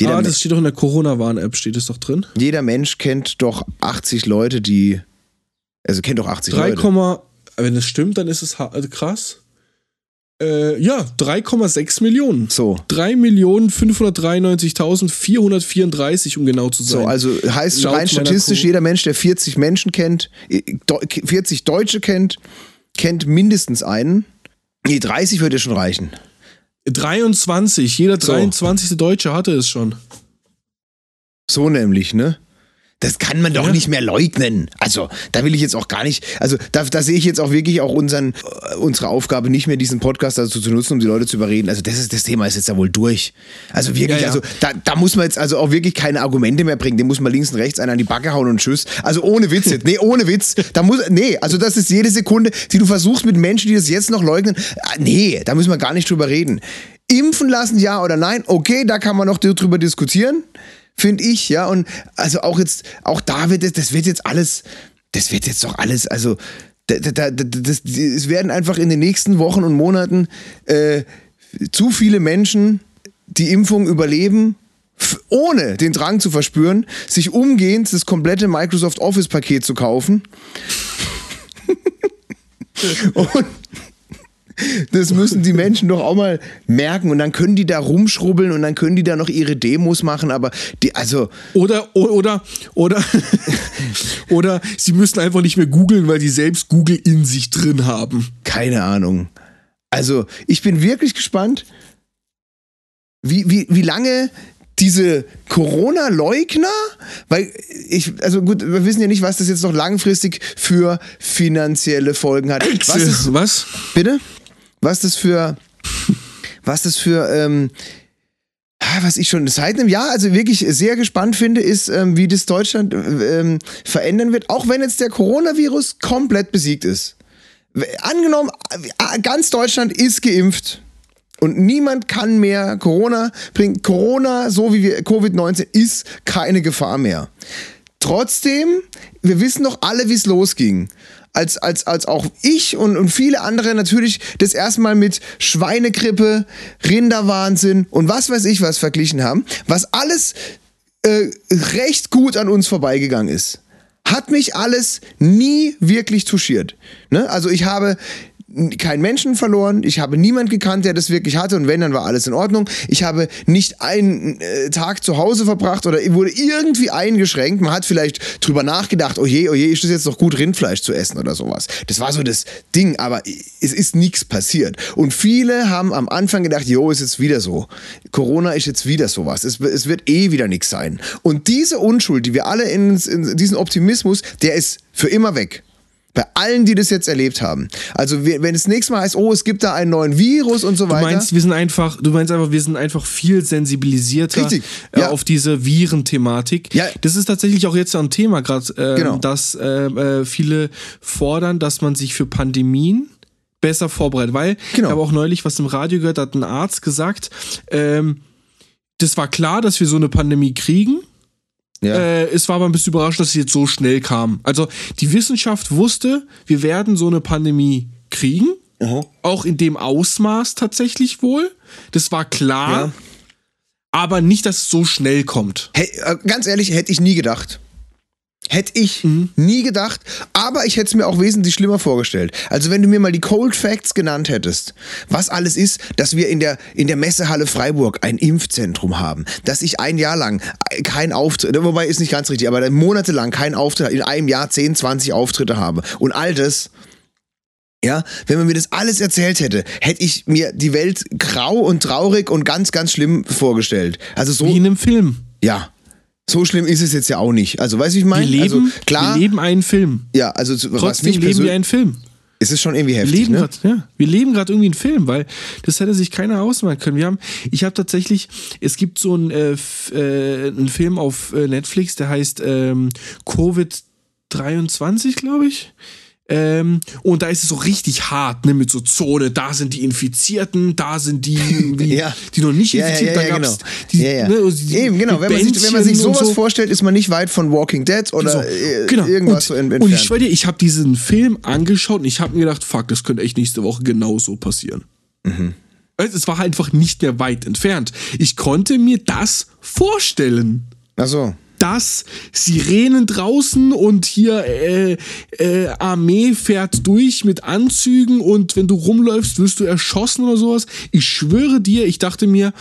Das steht doch in der Corona-Warn-App, steht es doch drin. Jeder Mensch kennt doch 80 Leute, Leute. Wenn das stimmt, dann ist es krass. 3,6 Millionen. So. 3.593.434, um genau zu sein. So, also heißt rein statistisch, jeder Mensch, der 40 Menschen kennt, 40 Deutsche kennt mindestens einen. Nee, 30 würde schon reichen. 23, jeder 23. So. Deutsche hatte es schon. So nämlich, ne? Das kann man doch nicht mehr leugnen. Also, da will ich jetzt auch gar nicht, also da sehe ich jetzt auch wirklich auch unsere Aufgabe nicht mehr, diesen Podcast dazu zu nutzen, um die Leute zu überreden. Also das Thema ist jetzt ja wohl durch. Also wirklich, Also da muss man jetzt also auch wirklich keine Argumente mehr bringen. Den muss man links und rechts einen an die Backe hauen und tschüss. Also ohne Witz jetzt. Nee, ohne Witz. Also das ist jede Sekunde, die du versuchst mit Menschen, die das jetzt noch leugnen. Nee, da müssen wir gar nicht drüber reden. Impfen lassen, ja oder nein? Okay, da kann man noch drüber diskutieren. Finde ich, ja, und also es werden einfach in den nächsten Wochen und Monaten zu viele Menschen die Impfung überleben, ohne den Drang zu verspüren, sich umgehend das komplette Microsoft Office-Paket zu kaufen. Und das müssen die Menschen doch auch mal merken und dann können die da rumschrubbeln und dann können die da noch ihre Demos machen, aber die, also... Oder sie müssen einfach nicht mehr googeln, weil die selbst Google in sich drin haben. Keine Ahnung. Also, ich bin wirklich gespannt, wie lange diese Corona-Leugner, wir wissen ja nicht, was das jetzt noch langfristig für finanzielle Folgen hat. Bitte? Was ich schon seit einem Jahr also wirklich sehr gespannt finde, ist, wie das Deutschland verändern wird, auch wenn jetzt der Coronavirus komplett besiegt ist. Angenommen, ganz Deutschland ist geimpft. Und niemand kann mehr Corona bringen. Corona, so wie wir Covid-19, ist keine Gefahr mehr. Trotzdem, wir wissen doch alle, wie es losging. Als auch ich und viele andere natürlich das erstmal mit Schweinegrippe, Rinderwahnsinn und was weiß ich was verglichen haben, was alles recht gut an uns vorbeigegangen ist. Hat mich alles nie wirklich touchiert. Ne? Also ich habe keinen Menschen verloren, ich habe niemand gekannt, der das wirklich hatte, und wenn, dann war alles in Ordnung. Ich habe nicht einen Tag zu Hause verbracht oder wurde irgendwie eingeschränkt. Man hat vielleicht drüber nachgedacht, oh je, ist das jetzt noch gut, Rindfleisch zu essen oder sowas. Das war so das Ding, aber es ist nichts passiert. Und viele haben am Anfang gedacht, jo, ist jetzt wieder so. Corona ist jetzt wieder sowas. Es wird eh wieder nichts sein. Und diese Unschuld, die wir alle in diesen Optimismus, der ist für immer weg. Bei allen, die das jetzt erlebt haben. Also wenn es nächstes Mal heißt, oh, es gibt da einen neuen Virus und so weiter. Du meinst einfach, wir sind viel sensibilisierter auf diese Virenthematik. Ja. Das ist tatsächlich auch jetzt ein Thema gerade, dass viele fordern, dass man sich für Pandemien besser vorbereitet. Weil ich habe auch neulich was im Radio gehört, da hat ein Arzt gesagt, das war klar, dass wir so eine Pandemie kriegen. Ja. Es war aber ein bisschen überraschend, dass sie jetzt so schnell kam. Also die Wissenschaft wusste, wir werden so eine Pandemie kriegen. Aha. Auch in dem Ausmaß tatsächlich wohl. Das war klar. Ja. Aber nicht, dass es so schnell kommt. Hey, ganz ehrlich, hätte ich nie gedacht. Aber ich hätte es mir auch wesentlich schlimmer vorgestellt. Also wenn du mir mal die Cold Facts genannt hättest, was alles ist, dass wir in der Messehalle Freiburg ein Impfzentrum haben, dass ich ein Jahr lang keinen Auftritt, wobei ist nicht ganz richtig, aber monatelang keinen Auftritt, in einem Jahr 10, 20 Auftritte habe und all das, ja, wenn man mir das alles erzählt hätte, hätte ich mir die Welt grau und traurig und ganz, ganz schlimm vorgestellt. Also so wie in einem Film. Ja. So schlimm ist es jetzt ja auch nicht. Also, weißt du, wie ich meine? Wir leben einen Film. Ja, also was mich persönlich... Trotzdem leben wir einen Film. Es ist schon irgendwie heftig, wir leben gerade irgendwie einen Film, weil das hätte sich keiner ausmalen können. Ich habe tatsächlich... Es gibt so einen Film auf Netflix, der heißt Covid-23, glaube ich. Und da ist es so richtig hart, ne, mit so Zone, da sind die Infizierten, da sind die die noch nicht infiziert, da gab's genau, wenn man sich sowas vorstellt, ist man nicht weit von Walking Dead oder irgendwas so entfernt. Und ich schwöre dir, ich habe diesen Film angeschaut und ich habe mir gedacht, fuck, das könnte echt nächste Woche genauso passieren. Mhm. Es war halt einfach nicht mehr weit entfernt. Ich konnte mir das vorstellen. Ach so. Dass Sirenen draußen und hier Armee fährt durch mit Anzügen und wenn du rumläufst, wirst du erschossen oder sowas. Ich schwöre dir, ich dachte mir,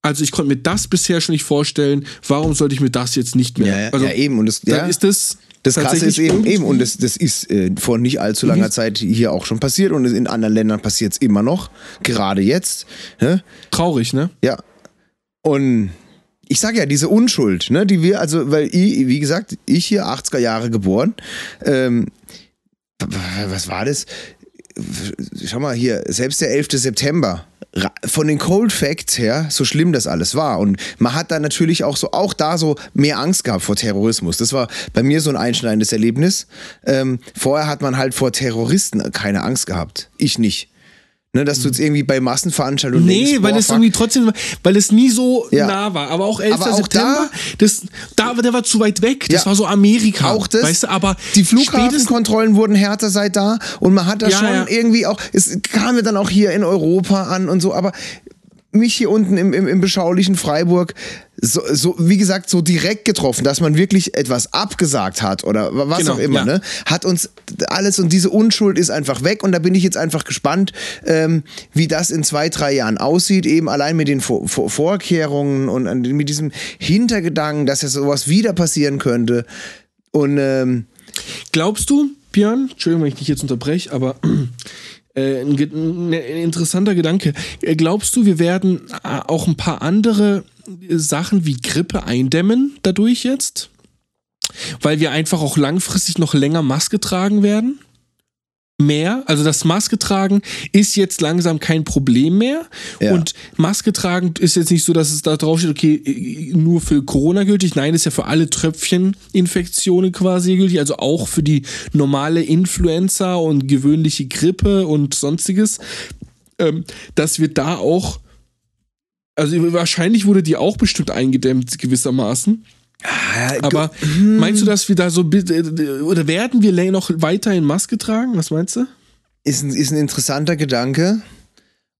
also ich konnte mir das bisher schon nicht vorstellen, warum sollte ich mir das jetzt nicht mehr? Das Krasse ist eben, und das ist vor nicht allzu langer Zeit hier auch schon passiert und in anderen Ländern passiert es immer noch, gerade jetzt. Ne? Traurig, ne? Ja. Und ich sage ja, diese Unschuld, ne, die wir, also, weil ich, wie gesagt, ich hier 80er Jahre geboren, was war das? Schau mal hier, selbst der 11. September, von den Cold Facts her, so schlimm das alles war. Und man hat da natürlich auch da mehr Angst gehabt vor Terrorismus. Das war bei mir so ein einschneidendes Erlebnis. Vorher hat man halt vor Terroristen keine Angst gehabt. Ich nicht. Ne, dass du jetzt irgendwie bei Massenveranstaltungen weil es nie so nah war. Aber auch 11. Aber auch September, der war zu weit weg. Das war so Amerika. Auch das. Weißt du, aber die Flughafenkontrollen wurden härter seit da. Und man hat das irgendwie auch, es kam ja dann auch hier in Europa an und so. Aber mich hier unten im beschaulichen Freiburg, wie gesagt, so direkt getroffen, dass man wirklich etwas abgesagt hat oder was auch immer, ne? Hat uns alles, und diese Unschuld ist einfach weg, und da bin ich jetzt einfach gespannt, wie das in 2-3 Jahren aussieht, eben allein mit den Vorkehrungen und mit diesem Hintergedanken, dass ja sowas wieder passieren könnte. Und glaubst du, Björn, Entschuldigung, wenn ich dich jetzt unterbreche, aber... Ein interessanter Gedanke. Glaubst du, wir werden auch ein paar andere Sachen wie Grippe eindämmen dadurch jetzt? Weil wir einfach auch langfristig noch länger Maske tragen werden? Mehr? Also das Maske tragen ist jetzt langsam kein Problem mehr. Ja. Und Maske tragen ist jetzt nicht so, dass es da draufsteht, okay, nur für Corona gültig. Nein, ist ja für alle Tröpfcheninfektionen quasi gültig. Also auch für die normale Influenza und gewöhnliche Grippe und Sonstiges. dass wir da auch, also wahrscheinlich wurde die auch bestimmt eingedämmt gewissermaßen. Aber meinst du, dass wir da so, oder werden wir noch weiterhin Maske tragen? Was meinst du? Ist ein interessanter Gedanke,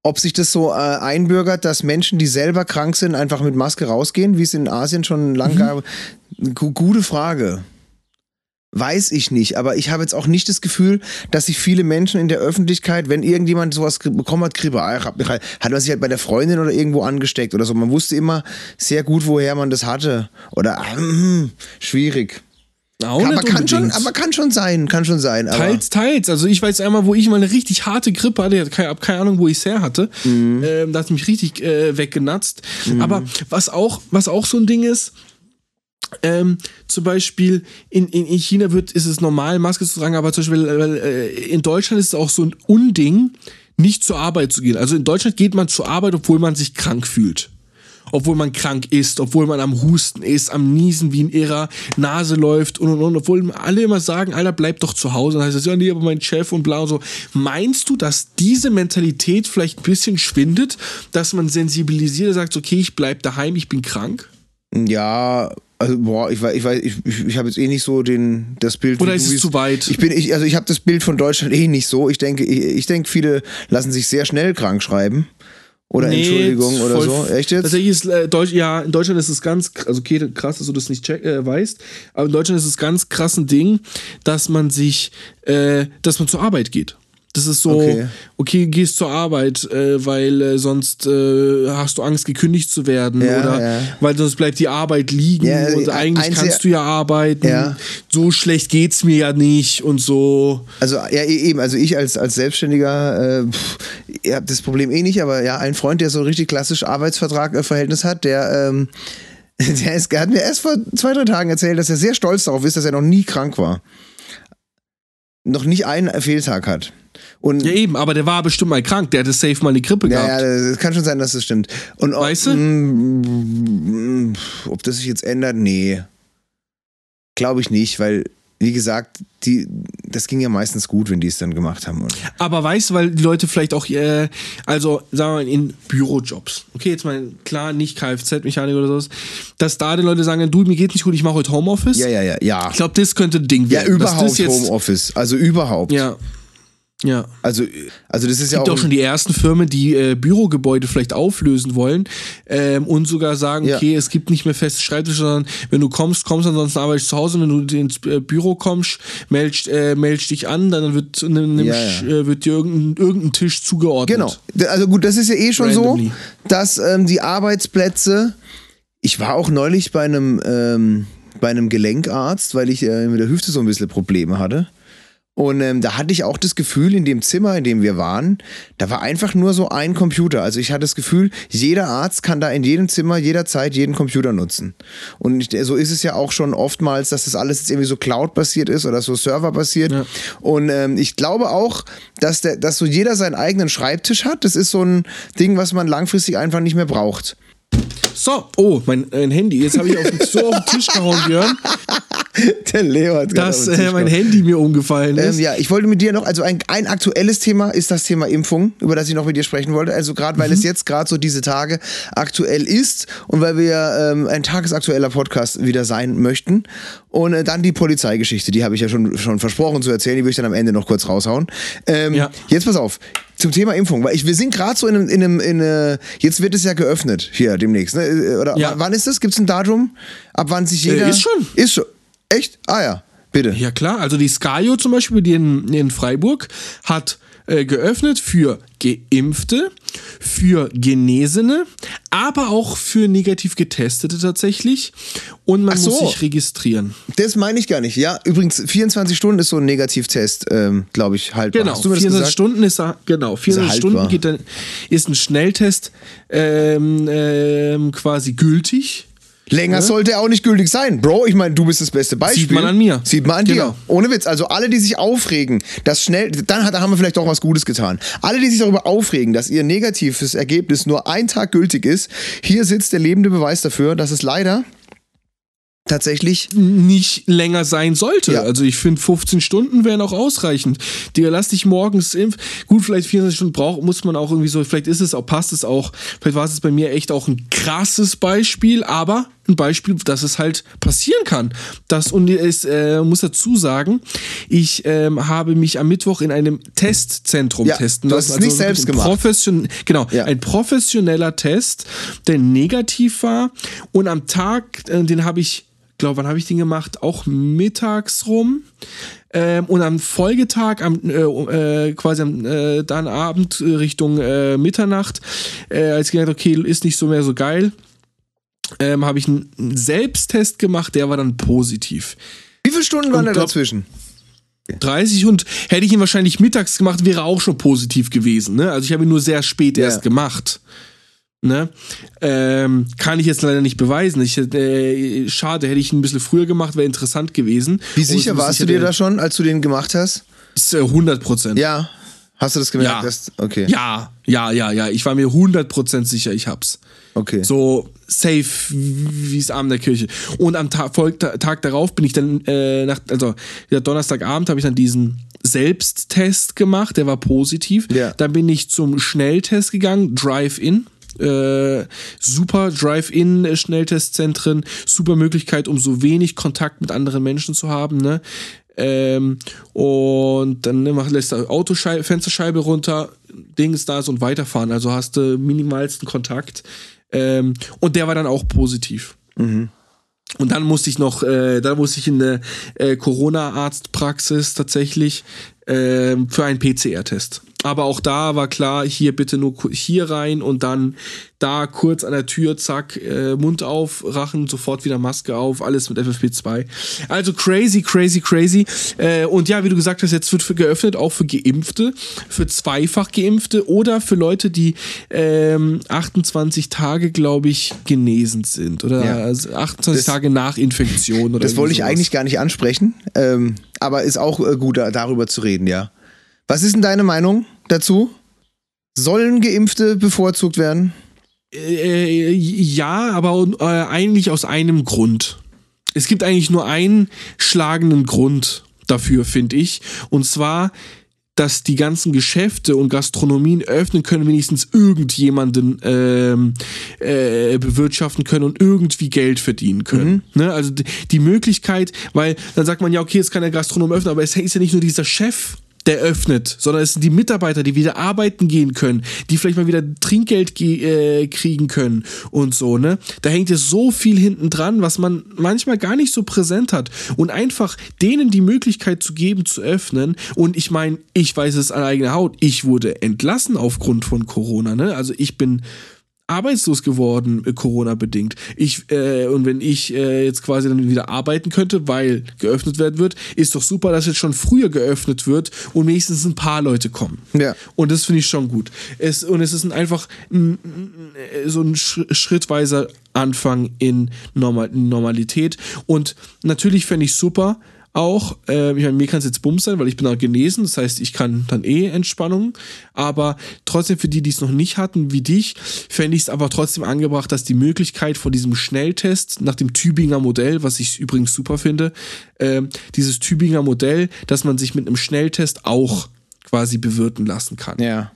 ob sich das so einbürgert, dass Menschen, die selber krank sind, einfach mit Maske rausgehen, wie es in Asien schon lange gab. Gute Frage. Weiß ich nicht, aber ich habe jetzt auch nicht das Gefühl, dass sich viele Menschen in der Öffentlichkeit, wenn irgendjemand sowas bekommen hat, Grippe, hat man sich halt bei der Freundin oder irgendwo angesteckt oder so. Man wusste immer sehr gut, woher man das hatte. Oder, schwierig. Kann schon sein. Aber teils. Also ich weiß einmal, wo ich mal eine richtig harte Grippe hatte. Ich habe keine Ahnung, wo ich es her hatte. Da hat mich richtig weggenatzt. Aber was auch so ein Ding ist, zum Beispiel in China ist es normal, Maske zu tragen, aber zum Beispiel in Deutschland ist es auch so ein Unding, nicht zur Arbeit zu gehen. Also in Deutschland geht man zur Arbeit, obwohl man sich krank fühlt. Obwohl man krank ist, obwohl man am Husten ist, am Niesen wie ein Irrer, Nase läuft und. Obwohl alle immer sagen, Alter, bleib doch zu Hause. Dann heißt es, ja, nee, aber mein Chef und bla und so. Meinst du, dass diese Mentalität vielleicht ein bisschen schwindet, dass man sensibilisiert und sagt, okay, ich bleib daheim, ich bin krank? Ja, also boah, ich habe jetzt eh nicht so das Bild. Oder ist es zu weit? Ich habe das Bild von Deutschland eh nicht so. Ich denke, viele lassen sich sehr schnell krank schreiben. Oder nee, Entschuldigung oder so. Echt jetzt? Tatsächlich ist in Deutschland ist es ganz krass, dass du das nicht weißt. Aber in Deutschland ist es ganz krass ein Ding, dass man sich, dass man zur Arbeit geht. Das ist so, okay, gehst zur Arbeit, weil sonst hast du Angst, gekündigt zu werden. Ja, oder weil sonst bleibt die Arbeit liegen und eigentlich kannst du ja arbeiten. Ja. So schlecht geht's mir ja nicht und so. Also ja, eben, also ich als Selbstständiger habe das Problem eh nicht, aber ja, ein Freund, der so richtig klassisch Arbeitsvertrag-Verhältnis hat, der hat mir erst vor 2-3 Tagen erzählt, dass er sehr stolz darauf ist, dass er noch nie krank war. Noch nicht einen Fehltag hat. Und ja eben, aber der war bestimmt mal krank, der hatte safe mal eine Grippe gehabt. Ja, das kann schon sein, dass das stimmt. Und ob, weißt du? Ob das sich jetzt ändert? Nee. Glaube ich nicht, weil, wie gesagt, das ging ja meistens gut, wenn die es dann gemacht haben. Aber weißt du, weil die Leute vielleicht auch, also sagen wir mal in Bürojobs, okay, jetzt mal klar, nicht Kfz-Mechaniker oder sowas, dass da die Leute sagen, du, mir geht's nicht gut, ich mache heute Homeoffice. Ja. Ich glaube, das könnte ein Ding werden. Ja, überhaupt das jetzt, Homeoffice, also überhaupt. Ja. Also das ist ja auch. Es gibt auch schon die ersten Firmen, die Bürogebäude vielleicht auflösen wollen und sogar sagen, okay, es gibt nicht mehr feste Schreibtische, sondern wenn du kommst, ansonsten arbeitest du zu Hause. Wenn du ins Büro kommst, meldest dich an, dann wird dir irgendein Tisch zugeordnet. Genau. Also gut, das ist ja eh schon randomly so, dass die Arbeitsplätze. Ich war auch neulich bei einem Gelenkarzt, weil ich mit der Hüfte so ein bisschen Probleme hatte. Und da hatte ich auch das Gefühl, in dem Zimmer, in dem wir waren, da war einfach nur so ein Computer. Also ich hatte das Gefühl, jeder Arzt kann da in jedem Zimmer jederzeit jeden Computer nutzen. Und so ist es ja auch schon oftmals, dass das alles jetzt irgendwie so Cloud-basiert ist oder so Server-basiert. Ja. Und ich glaube auch, dass so jeder seinen eigenen Schreibtisch hat. Das ist so ein Ding, was man langfristig einfach nicht mehr braucht. So, oh, mein Handy. Jetzt habe ich auf den Tisch gehauen, Björn. Der Leo hat dass mein Handy mir umgefallen ist. Ja, ich wollte mit dir noch, also ein aktuelles Thema ist das Thema Impfung, über das ich noch mit dir sprechen wollte. Also gerade, weil es jetzt gerade so diese Tage aktuell ist und weil wir ein tagesaktueller Podcast wieder sein möchten. Und dann die Polizeigeschichte, die habe ich ja schon versprochen zu erzählen, die würde ich dann am Ende noch kurz raushauen. Jetzt pass auf. Zum Thema Impfung, weil wir sind gerade so in einem, jetzt wird es ja geöffnet hier demnächst, ne? Oder wann ist das? Gibt es ein Datum? Ab wann sich jeder? Ist schon. Echt? Ah ja, bitte. Ja klar, also die Scajo zum Beispiel, die in Freiburg, hat geöffnet für Geimpfte, für Genesene, aber auch für negativ Getestete tatsächlich. Und man muss sich registrieren. Das meine ich gar nicht. Ja, übrigens, 24 Stunden ist so ein Negativtest, glaube ich, haltbar. Genau, 24 Stunden ist er, genau, 24 Stunden geht dann, ist ein Schnelltest quasi gültig. Länger sollte er auch nicht gültig sein. Bro, ich meine, du bist das beste Beispiel. Sieht man an mir. Sieht man an dir. Ohne Witz. Also alle, die sich aufregen, dass schnell, da haben wir vielleicht auch was Gutes getan. Alle, die sich darüber aufregen, dass ihr negatives Ergebnis nur einen Tag gültig ist, hier sitzt der lebende Beweis dafür, dass es leider tatsächlich nicht länger sein sollte. Ja. Also ich finde, 15 Stunden wären auch ausreichend. Digga, lass dich morgens impfen. Gut, vielleicht 24 Stunden braucht, muss man auch irgendwie so, vielleicht ist es auch, passt es auch, vielleicht war es bei mir echt auch ein krasses Beispiel, aber ein Beispiel, dass es halt passieren kann. Das, und ich muss dazu sagen, ich habe mich am Mittwoch in einem Testzentrum testen lassen. Du hast es nicht selbst gemacht. Genau, ja. Ein professioneller Test, der negativ war, und am Tag, den habe ich, glaube, wann habe ich den gemacht? Auch mittags rum. Und am Folgetag, dann Abend Richtung Mitternacht, als ich gedacht, okay, ist nicht so mehr so geil, habe ich einen Selbsttest gemacht, der war dann positiv. Wie viele Stunden waren da dazwischen? 30, und hätte ich ihn wahrscheinlich mittags gemacht, wäre auch schon positiv gewesen. Ne? Also ich habe ihn nur sehr spät erst gemacht. Ne? Kann ich jetzt leider nicht beweisen. Schade, hätte ich ihn ein bisschen früher gemacht, wäre interessant gewesen. Wie sicher warst du dir da schon, als du den gemacht hast? 100%. Ja. Hast du das gemerkt? Ja. Okay. Ja. Ich war mir 100% sicher, ich hab's. Okay. So safe wie es Abend der Kirche. Und am Tag darauf bin ich dann, Donnerstagabend habe ich dann diesen Selbsttest gemacht, der war positiv. Ja. Dann bin ich zum Schnelltest gegangen, Drive-In. Super Drive-In-Schnelltestzentren, super Möglichkeit, um so wenig Kontakt mit anderen Menschen zu haben, ne? Und dann lässt du Fensterscheibe runter, Dings da und weiterfahren. Also hast du minimalsten Kontakt. Und der war dann auch positiv. Mhm. Und dann musste ich in eine Corona-Arztpraxis tatsächlich für einen PCR-Test. Aber auch da war klar, hier bitte nur hier rein und dann da kurz an der Tür, zack, Mund auf, Rachen, sofort wieder Maske auf, alles mit FFP2. Also crazy. Und ja, wie du gesagt hast, jetzt wird geöffnet, auch für Geimpfte, für zweifach Geimpfte oder für Leute, die 28 Tage, glaube ich, genesen sind. Oder also 28 Tage nach Infektion. Oder das wollte ich eigentlich gar nicht ansprechen, aber ist auch gut, darüber zu reden, ja. Was ist denn deine Meinung dazu? Sollen Geimpfte bevorzugt werden? Ja, aber eigentlich aus einem Grund. Es gibt eigentlich nur einen schlagenden Grund dafür, finde ich. Und zwar, dass die ganzen Geschäfte und Gastronomien öffnen können, wenigstens irgendjemanden bewirtschaften können und irgendwie Geld verdienen können. Mhm. Ne? Also die Möglichkeit, weil dann sagt man ja, okay, jetzt kann der Gastronom öffnen, aber es ist ja nicht nur dieser Chef, der öffnet, sondern es sind die Mitarbeiter, die wieder arbeiten gehen können, die vielleicht mal wieder Trinkgeld kriegen können und so, ne? Da hängt jetzt so viel hinten dran, was man manchmal gar nicht so präsent hat, und einfach denen die Möglichkeit zu geben, zu öffnen. Und ich meine, ich weiß es an eigener Haut, ich wurde entlassen aufgrund von Corona, ne? Also ich bin arbeitslos geworden, Corona-bedingt. Und wenn ich jetzt quasi dann wieder arbeiten könnte, weil geöffnet werden wird, ist doch super, dass jetzt schon früher geöffnet wird und wenigstens ein paar Leute kommen. Ja. Und das finde ich schon gut. Es ist einfach so ein schrittweiser Anfang in Normalität. Und natürlich fände ich super, auch, ich meine, mir kann es jetzt bums sein, weil ich bin auch genesen, das heißt, ich kann dann Entspannung, aber trotzdem für die, die es noch nicht hatten, wie dich, fände ich es aber trotzdem angebracht, dass die Möglichkeit von diesem Schnelltest nach dem Tübinger Modell, was ich übrigens super finde, dieses Tübinger Modell, dass man sich mit einem Schnelltest auch quasi bewirten lassen kann. Ja.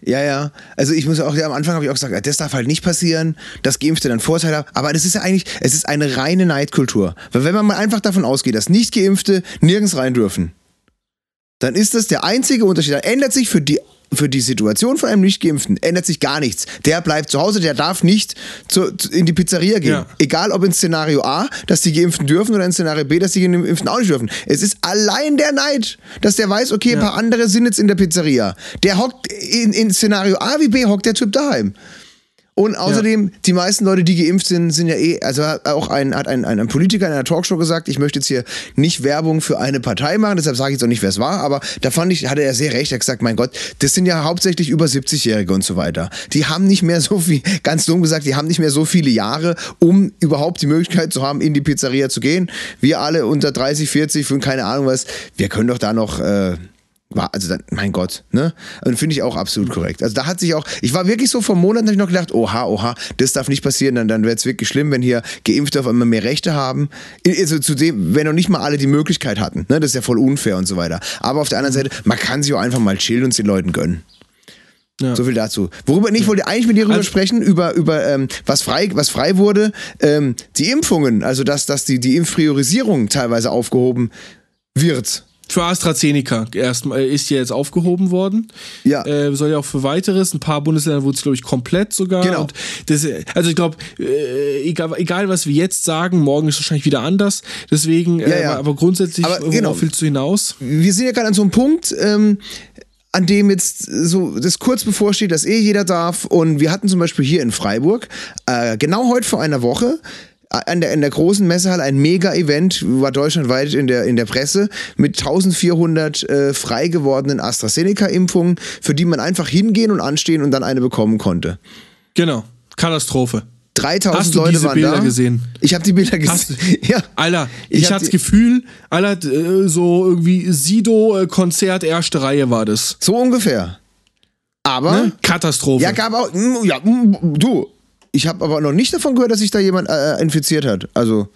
Ja. Also ich muss auch, am Anfang habe ich auch gesagt, das darf halt nicht passieren, dass Geimpfte dann Vorteil haben. Aber das ist ja eigentlich, es ist eine reine Neidkultur. Weil wenn man mal einfach davon ausgeht, dass Nicht-Geimpfte nirgends rein dürfen, dann ist das der einzige Unterschied. Dann ändert sich für die Situation von einem Nicht-Geimpften ändert sich gar nichts. Der bleibt zu Hause, der darf nicht in die Pizzeria gehen. Ja. Egal ob in Szenario A, dass die Geimpften dürfen, oder in Szenario B, dass die Geimpften auch nicht dürfen. Es ist allein der Neid, dass der weiß, okay, ein paar andere sind jetzt in der Pizzeria. Der hockt in Szenario A wie B, hockt der Typ daheim. Und außerdem, die meisten Leute, die geimpft sind, sind ja also auch hat ein Politiker in einer Talkshow gesagt, ich möchte jetzt hier nicht Werbung für eine Partei machen, deshalb sage ich jetzt auch nicht, wer es war, aber da hatte er sehr recht, er hat gesagt, mein Gott, das sind ja hauptsächlich über 70-Jährige und so weiter. Die haben nicht mehr so viel, ganz dumm gesagt, die haben nicht mehr so viele Jahre, um überhaupt die Möglichkeit zu haben, in die Pizzeria zu gehen. Wir alle unter 30, 40, keine Ahnung was, wir können doch da noch war, also dann, mein Gott, ne? Also finde ich auch absolut korrekt. Also da hat sich auch, ich war wirklich so vor Monaten, habe ich noch gedacht, oha, das darf nicht passieren, dann wäre es wirklich schlimm, wenn hier Geimpfte auf einmal mehr Rechte haben. Also zudem, wenn noch nicht mal alle die Möglichkeit hatten, ne? Das ist ja voll unfair und so weiter. Aber auf der anderen Seite, man kann sich auch einfach mal chillen und es den Leuten gönnen. Ja. So viel dazu. Worüber ich wollte eigentlich mit dir darüber sprechen, über was frei wurde, die Impfungen, also dass die Impfpriorisierung teilweise aufgehoben wird. Für AstraZeneca erstmal ist ja jetzt aufgehoben worden. Ja. Soll ja auch für weiteres. Ein paar Bundesländer wurde es, glaube ich, komplett sogar. Genau. Und das, also ich glaube, egal was wir jetzt sagen, morgen ist es wahrscheinlich wieder anders. Deswegen, aber grundsätzlich genau, viel zu hinaus. Wir sind ja gerade an so einem Punkt, an dem jetzt so das kurz bevorsteht, dass jeder darf. Und wir hatten zum Beispiel hier in Freiburg, genau heute vor einer Woche, in der großen Messehalle ein Mega-Event, war deutschlandweit in der Presse, mit 1400 frei gewordenen AstraZeneca-Impfungen, für die man einfach hingehen und anstehen und dann eine bekommen konnte. Genau, Katastrophe. 3000 Leute waren da. Hast du diese Bilder gesehen? Ich habe die Bilder gesehen. Ja. Alter, ich hatte das Gefühl, so irgendwie Sido-Konzert, erste Reihe war das. So ungefähr. Aber ne? Katastrophe. Ja, gab auch, du. Ich habe aber noch nicht davon gehört, dass sich da jemand infiziert hat. Also,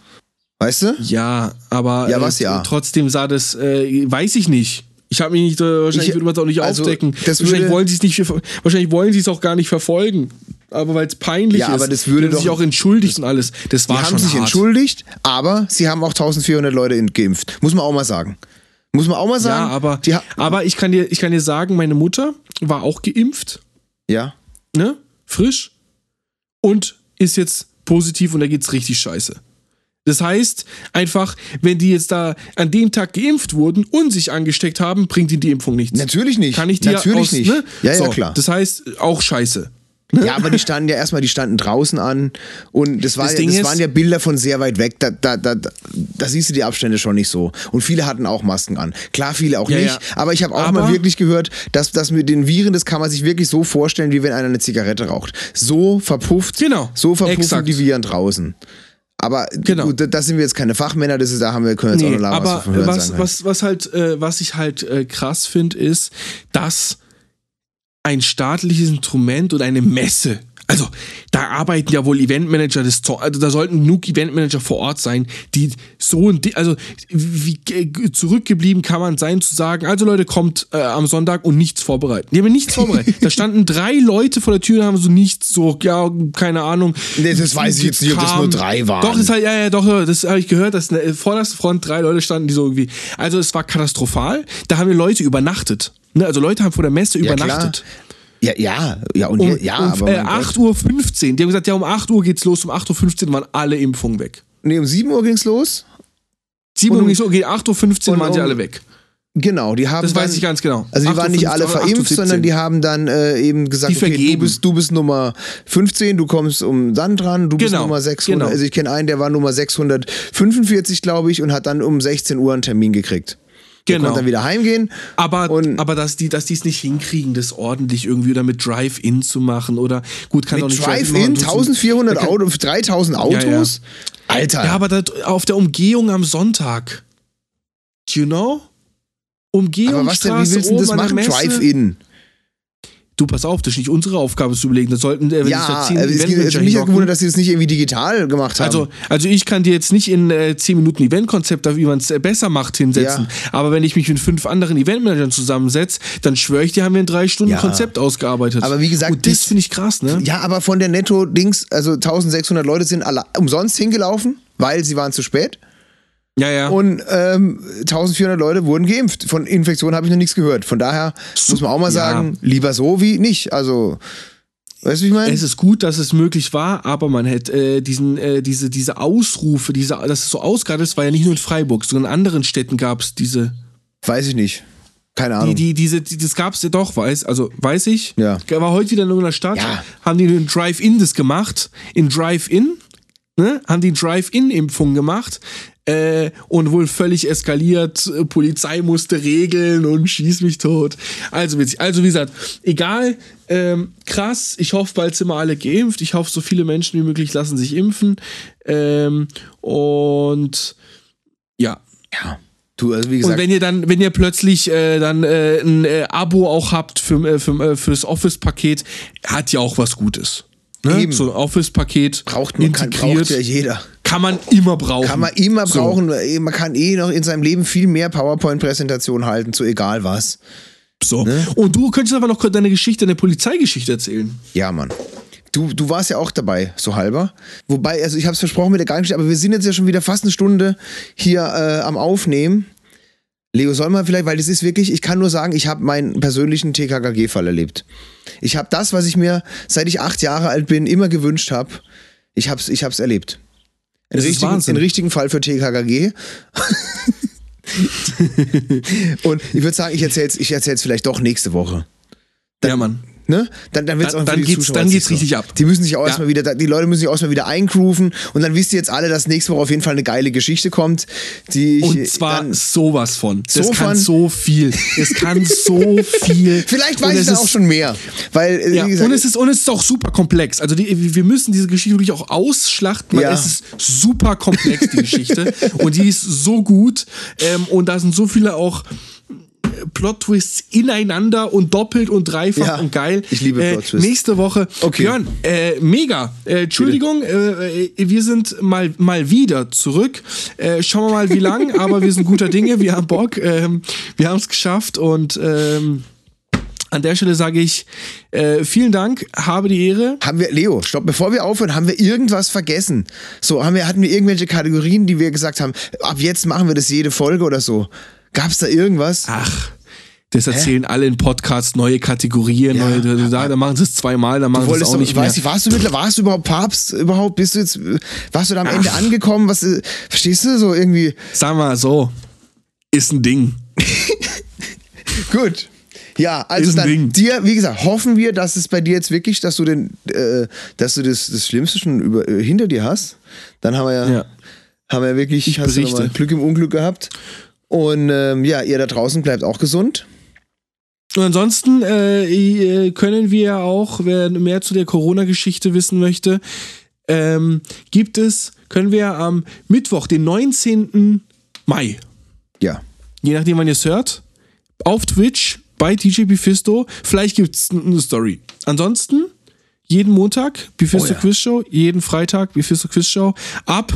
weißt du? Ja, aber trotzdem sah das, weiß ich nicht. Ich habe mich nicht, wahrscheinlich würde man es auch nicht aufdecken. Wahrscheinlich wollen sie es auch gar nicht verfolgen. Aber weil es peinlich ist. Ja, aber das würde doch... sich auch entschuldigt und alles. Das war schon hart. Sie haben sich entschuldigt, aber sie haben auch 1400 Leute geimpft. Muss man auch mal sagen. Ja, aber ich kann dir sagen, meine Mutter war auch geimpft. Ja. Ne? Frisch. Und ist jetzt positiv und da geht's richtig scheiße. Das heißt, einfach, wenn die jetzt da an dem Tag geimpft wurden und sich angesteckt haben, bringt ihnen die Impfung nichts. Natürlich nicht. Kann ich dir nicht. Ne? Ja, so, ja, klar. Das heißt, auch scheiße. Ja, aber die standen draußen an und das waren ja Bilder von sehr weit weg, da siehst du die Abstände schon nicht so. Und viele hatten auch Masken an. Klar, viele auch nicht, aber ich habe auch mal wirklich gehört, dass mit den Viren, das kann man sich wirklich so vorstellen, wie wenn einer eine Zigarette raucht. So verpuffen die Viren draußen. Aber gut, das sind wir jetzt keine Fachmänner, da können wir jetzt auch noch was davon hören. Aber was ich halt krass finde, ist, dass ein staatliches Instrument und eine Messe. Also, da arbeiten ja wohl Eventmanager, da sollten genug Eventmanager vor Ort sein, die zurückgeblieben kann man sein, zu sagen, also Leute, kommt am Sonntag und nichts vorbereiten. Die haben nichts vorbereitet. Da standen 3 Leute vor der Tür und haben keine Ahnung. Nee, das weiß ich jetzt nicht, ob das nur 3 waren. Doch, das habe ich gehört, dass in der vordersten Front 3 Leute standen, die so irgendwie, also es war katastrophal. Da haben wir Leute übernachtet. Ne, also Leute haben vor der Messe übernachtet. Um 8.15 Uhr. Die haben gesagt, um 8 Uhr geht's los. Um 8.15 Uhr waren alle Impfungen weg. Nee, um 7 Uhr ging's los. 7 Uhr ging's los. Okay, 8.15 Uhr waren sie alle weg. Genau, die haben. Das weiß ich ganz genau. Also die waren nicht alle verimpft, sondern die haben dann eben gesagt, okay, du bist Nummer 15, du kommst dann dran, du bist Nummer 600. Genau. Also ich kenne einen, der war Nummer 645, glaube ich, und hat dann um 16 Uhr einen Termin gekriegt. Genau. Und dann wieder heimgehen. Aber dass die es nicht hinkriegen, das ordentlich irgendwie oder mit Drive-In zu machen oder gut, kann doch nicht Drive-In, 1400 Autos, 3000 Autos? Ja. Alter. Ja, aber auf der Umgehung am Sonntag. Do you know? Umgehung. Aber was denn, wie willst du das machen? Drive-In. Du, pass auf, das ist nicht unsere Aufgabe zu überlegen. Das sollten, wenn ja, es mich hat gewundert, dass sie das nicht irgendwie digital gemacht haben. Also ich kann dir jetzt nicht in 10 Minuten Eventkonzept, wie man es besser macht, hinsetzen. Ja. Aber wenn ich mich mit 5 anderen Eventmanagern zusammensetze, dann schwöre ich dir, haben wir in 3 Stunden Konzept ausgearbeitet. Aber wie gesagt, und das finde ich krass, ne? Ja, aber von der Netto-Dings, also 1600 Leute sind alle umsonst hingelaufen, weil sie waren zu spät. Ja. Und 1400 Leute wurden geimpft. Von Infektionen habe ich noch nichts gehört. Von daher muss man auch mal sagen, lieber so wie nicht. Also, weißt du, wie ich meine? Es ist gut, dass es möglich war, aber man hätte diese Ausrufe, dass es so ausgeartet ist, war ja nicht nur in Freiburg, sondern in anderen Städten gab es diese... Weiß ich nicht. Keine Ahnung. Das gab es ja doch, weiß ich. Ja. War heute wieder in irgendeiner Stadt, haben die einen Drive-In das gemacht. In Drive-In, ne? Haben die Drive-In-Impfung gemacht. Und wohl völlig eskaliert, Polizei musste regeln und schieß mich tot. Also witzig. Also wie gesagt, egal, krass, ich hoffe, bald sind wir alle geimpft. Ich hoffe, so viele Menschen wie möglich lassen sich impfen. Und ja. Du, also wie gesagt, und wenn ihr plötzlich ein Abo auch habt fürs Office-Paket, hat ja auch was Gutes. Ne? So ein Office-Paket braucht ja jeder. Kann man immer brauchen. Man kann noch in seinem Leben viel mehr PowerPoint-Präsentationen halten, zu egal was. So. Ne? Und du könntest aber noch deine Geschichte, deine Polizeigeschichte erzählen. Ja, Mann. Du warst ja auch dabei, so halber. Wobei, also ich hab's versprochen mit der Geigengeschichte, aber wir sind jetzt ja schon wieder fast eine Stunde hier am Aufnehmen. Leo, soll man vielleicht, weil das ist wirklich, ich kann nur sagen, ich habe meinen persönlichen TKKG-Fall erlebt. Ich habe das, was ich mir, seit ich 8 Jahre alt bin, immer gewünscht habe, ich hab's erlebt. Einen richtigen Fall für TKKG. Und ich würde sagen, ich erzähl's vielleicht doch nächste Woche. Dann, ja, Mann. Ne? Dann wird's auch dann geht's richtig ab. Die müssen sich auch erstmal wieder, die Leute müssen sich auch erstmal wieder eingrooven und dann wisst ihr jetzt alle, dass nächste Woche auf jeden Fall eine geile Geschichte kommt, die ich und zwar sowas von. Das kann so viel. Vielleicht weiß ich dann auch schon mehr, weil ja, gesagt, und es ist auch super komplex. Also wir müssen diese Geschichte wirklich auch ausschlachten, weil es ist super komplex, die Geschichte und die ist so gut und da sind so viele auch Plot-Twists ineinander und doppelt und dreifach und geil. Ich liebe Plot-Twists. Nächste Woche. Okay. Björn, mega. Entschuldigung, wir sind mal wieder zurück. Schauen wir mal, wie lang, aber wir sind guter Dinge, wir haben Bock, wir haben es geschafft und an der Stelle sage ich, vielen Dank, habe die Ehre. Leo, stopp, bevor wir aufhören, haben wir irgendwas vergessen? So, hatten wir irgendwelche Kategorien, die wir gesagt haben, ab jetzt machen wir das jede Folge oder so? Gab's da irgendwas? Ach, das erzählen alle in Podcasts, neue Kategorien, da machen sie es zweimal, dann machen sie es auch nicht mehr. Warst du überhaupt Papst? Bist du jetzt, warst du da am Ende angekommen? Was, verstehst du so irgendwie? Sag mal so, ist ein Ding. Gut. Ja, also dann dir, wie gesagt, hoffen wir, dass es bei dir jetzt wirklich, dass du das Schlimmste schon hinter dir hast. Dann haben wir wirklich, hast du nochmal Glück im Unglück gehabt. Und ihr da draußen bleibt auch gesund. Und ansonsten können wir auch, wer mehr zu der Corona-Geschichte wissen möchte, können wir am Mittwoch, den 19. Mai, je nachdem wann ihr es hört, auf Twitch bei DJ Bifisto, vielleicht gibt es eine Story. Ansonsten jeden Montag Bifisto Quizshow, jeden Freitag Bifisto Quizshow, ab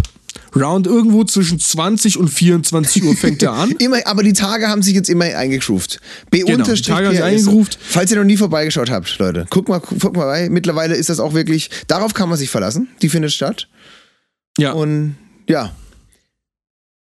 Round irgendwo zwischen 20 und 24 Uhr fängt er an. Aber die Tage haben sich jetzt immer eingegroovt. Falls ihr noch nie vorbeigeschaut habt, Leute, guckt mal bei. Mittlerweile ist das auch wirklich, darauf kann man sich verlassen. Die findet statt. Ja. Und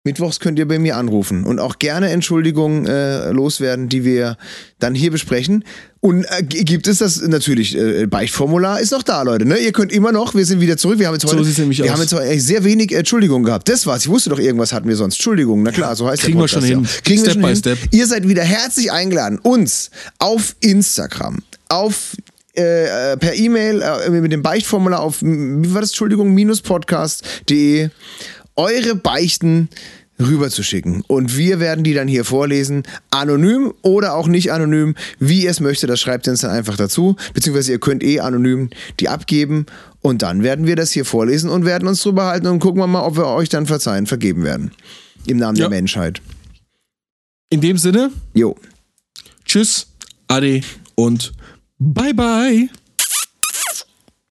mittwochs könnt ihr bei mir anrufen und auch gerne Entschuldigungen loswerden, die wir dann hier besprechen. Und gibt es das natürlich, Beichtformular ist noch da, Leute. Ne? Ihr könnt immer noch, wir sind wieder zurück. Wir haben jetzt heute sehr wenig Entschuldigungen gehabt. Das war's. Ich wusste doch, irgendwas hatten wir sonst. Entschuldigung, na klar, so heißt das. Kriegen wir schon hin. Step by Step. Ihr seid wieder herzlich eingeladen, uns auf Instagram, per E-Mail mit dem Beichtformular auf, minus podcast.de eure Beichten rüberzuschicken. Und wir werden die dann hier vorlesen, anonym oder auch nicht anonym, wie ihr es möchtet, das schreibt ihr uns dann einfach dazu, beziehungsweise ihr könnt anonym die abgeben und dann werden wir das hier vorlesen und werden uns drüber halten und gucken wir mal, ob wir euch dann vergeben werden. Im Namen der Menschheit. In dem Sinne, tschüss, ade und bye bye.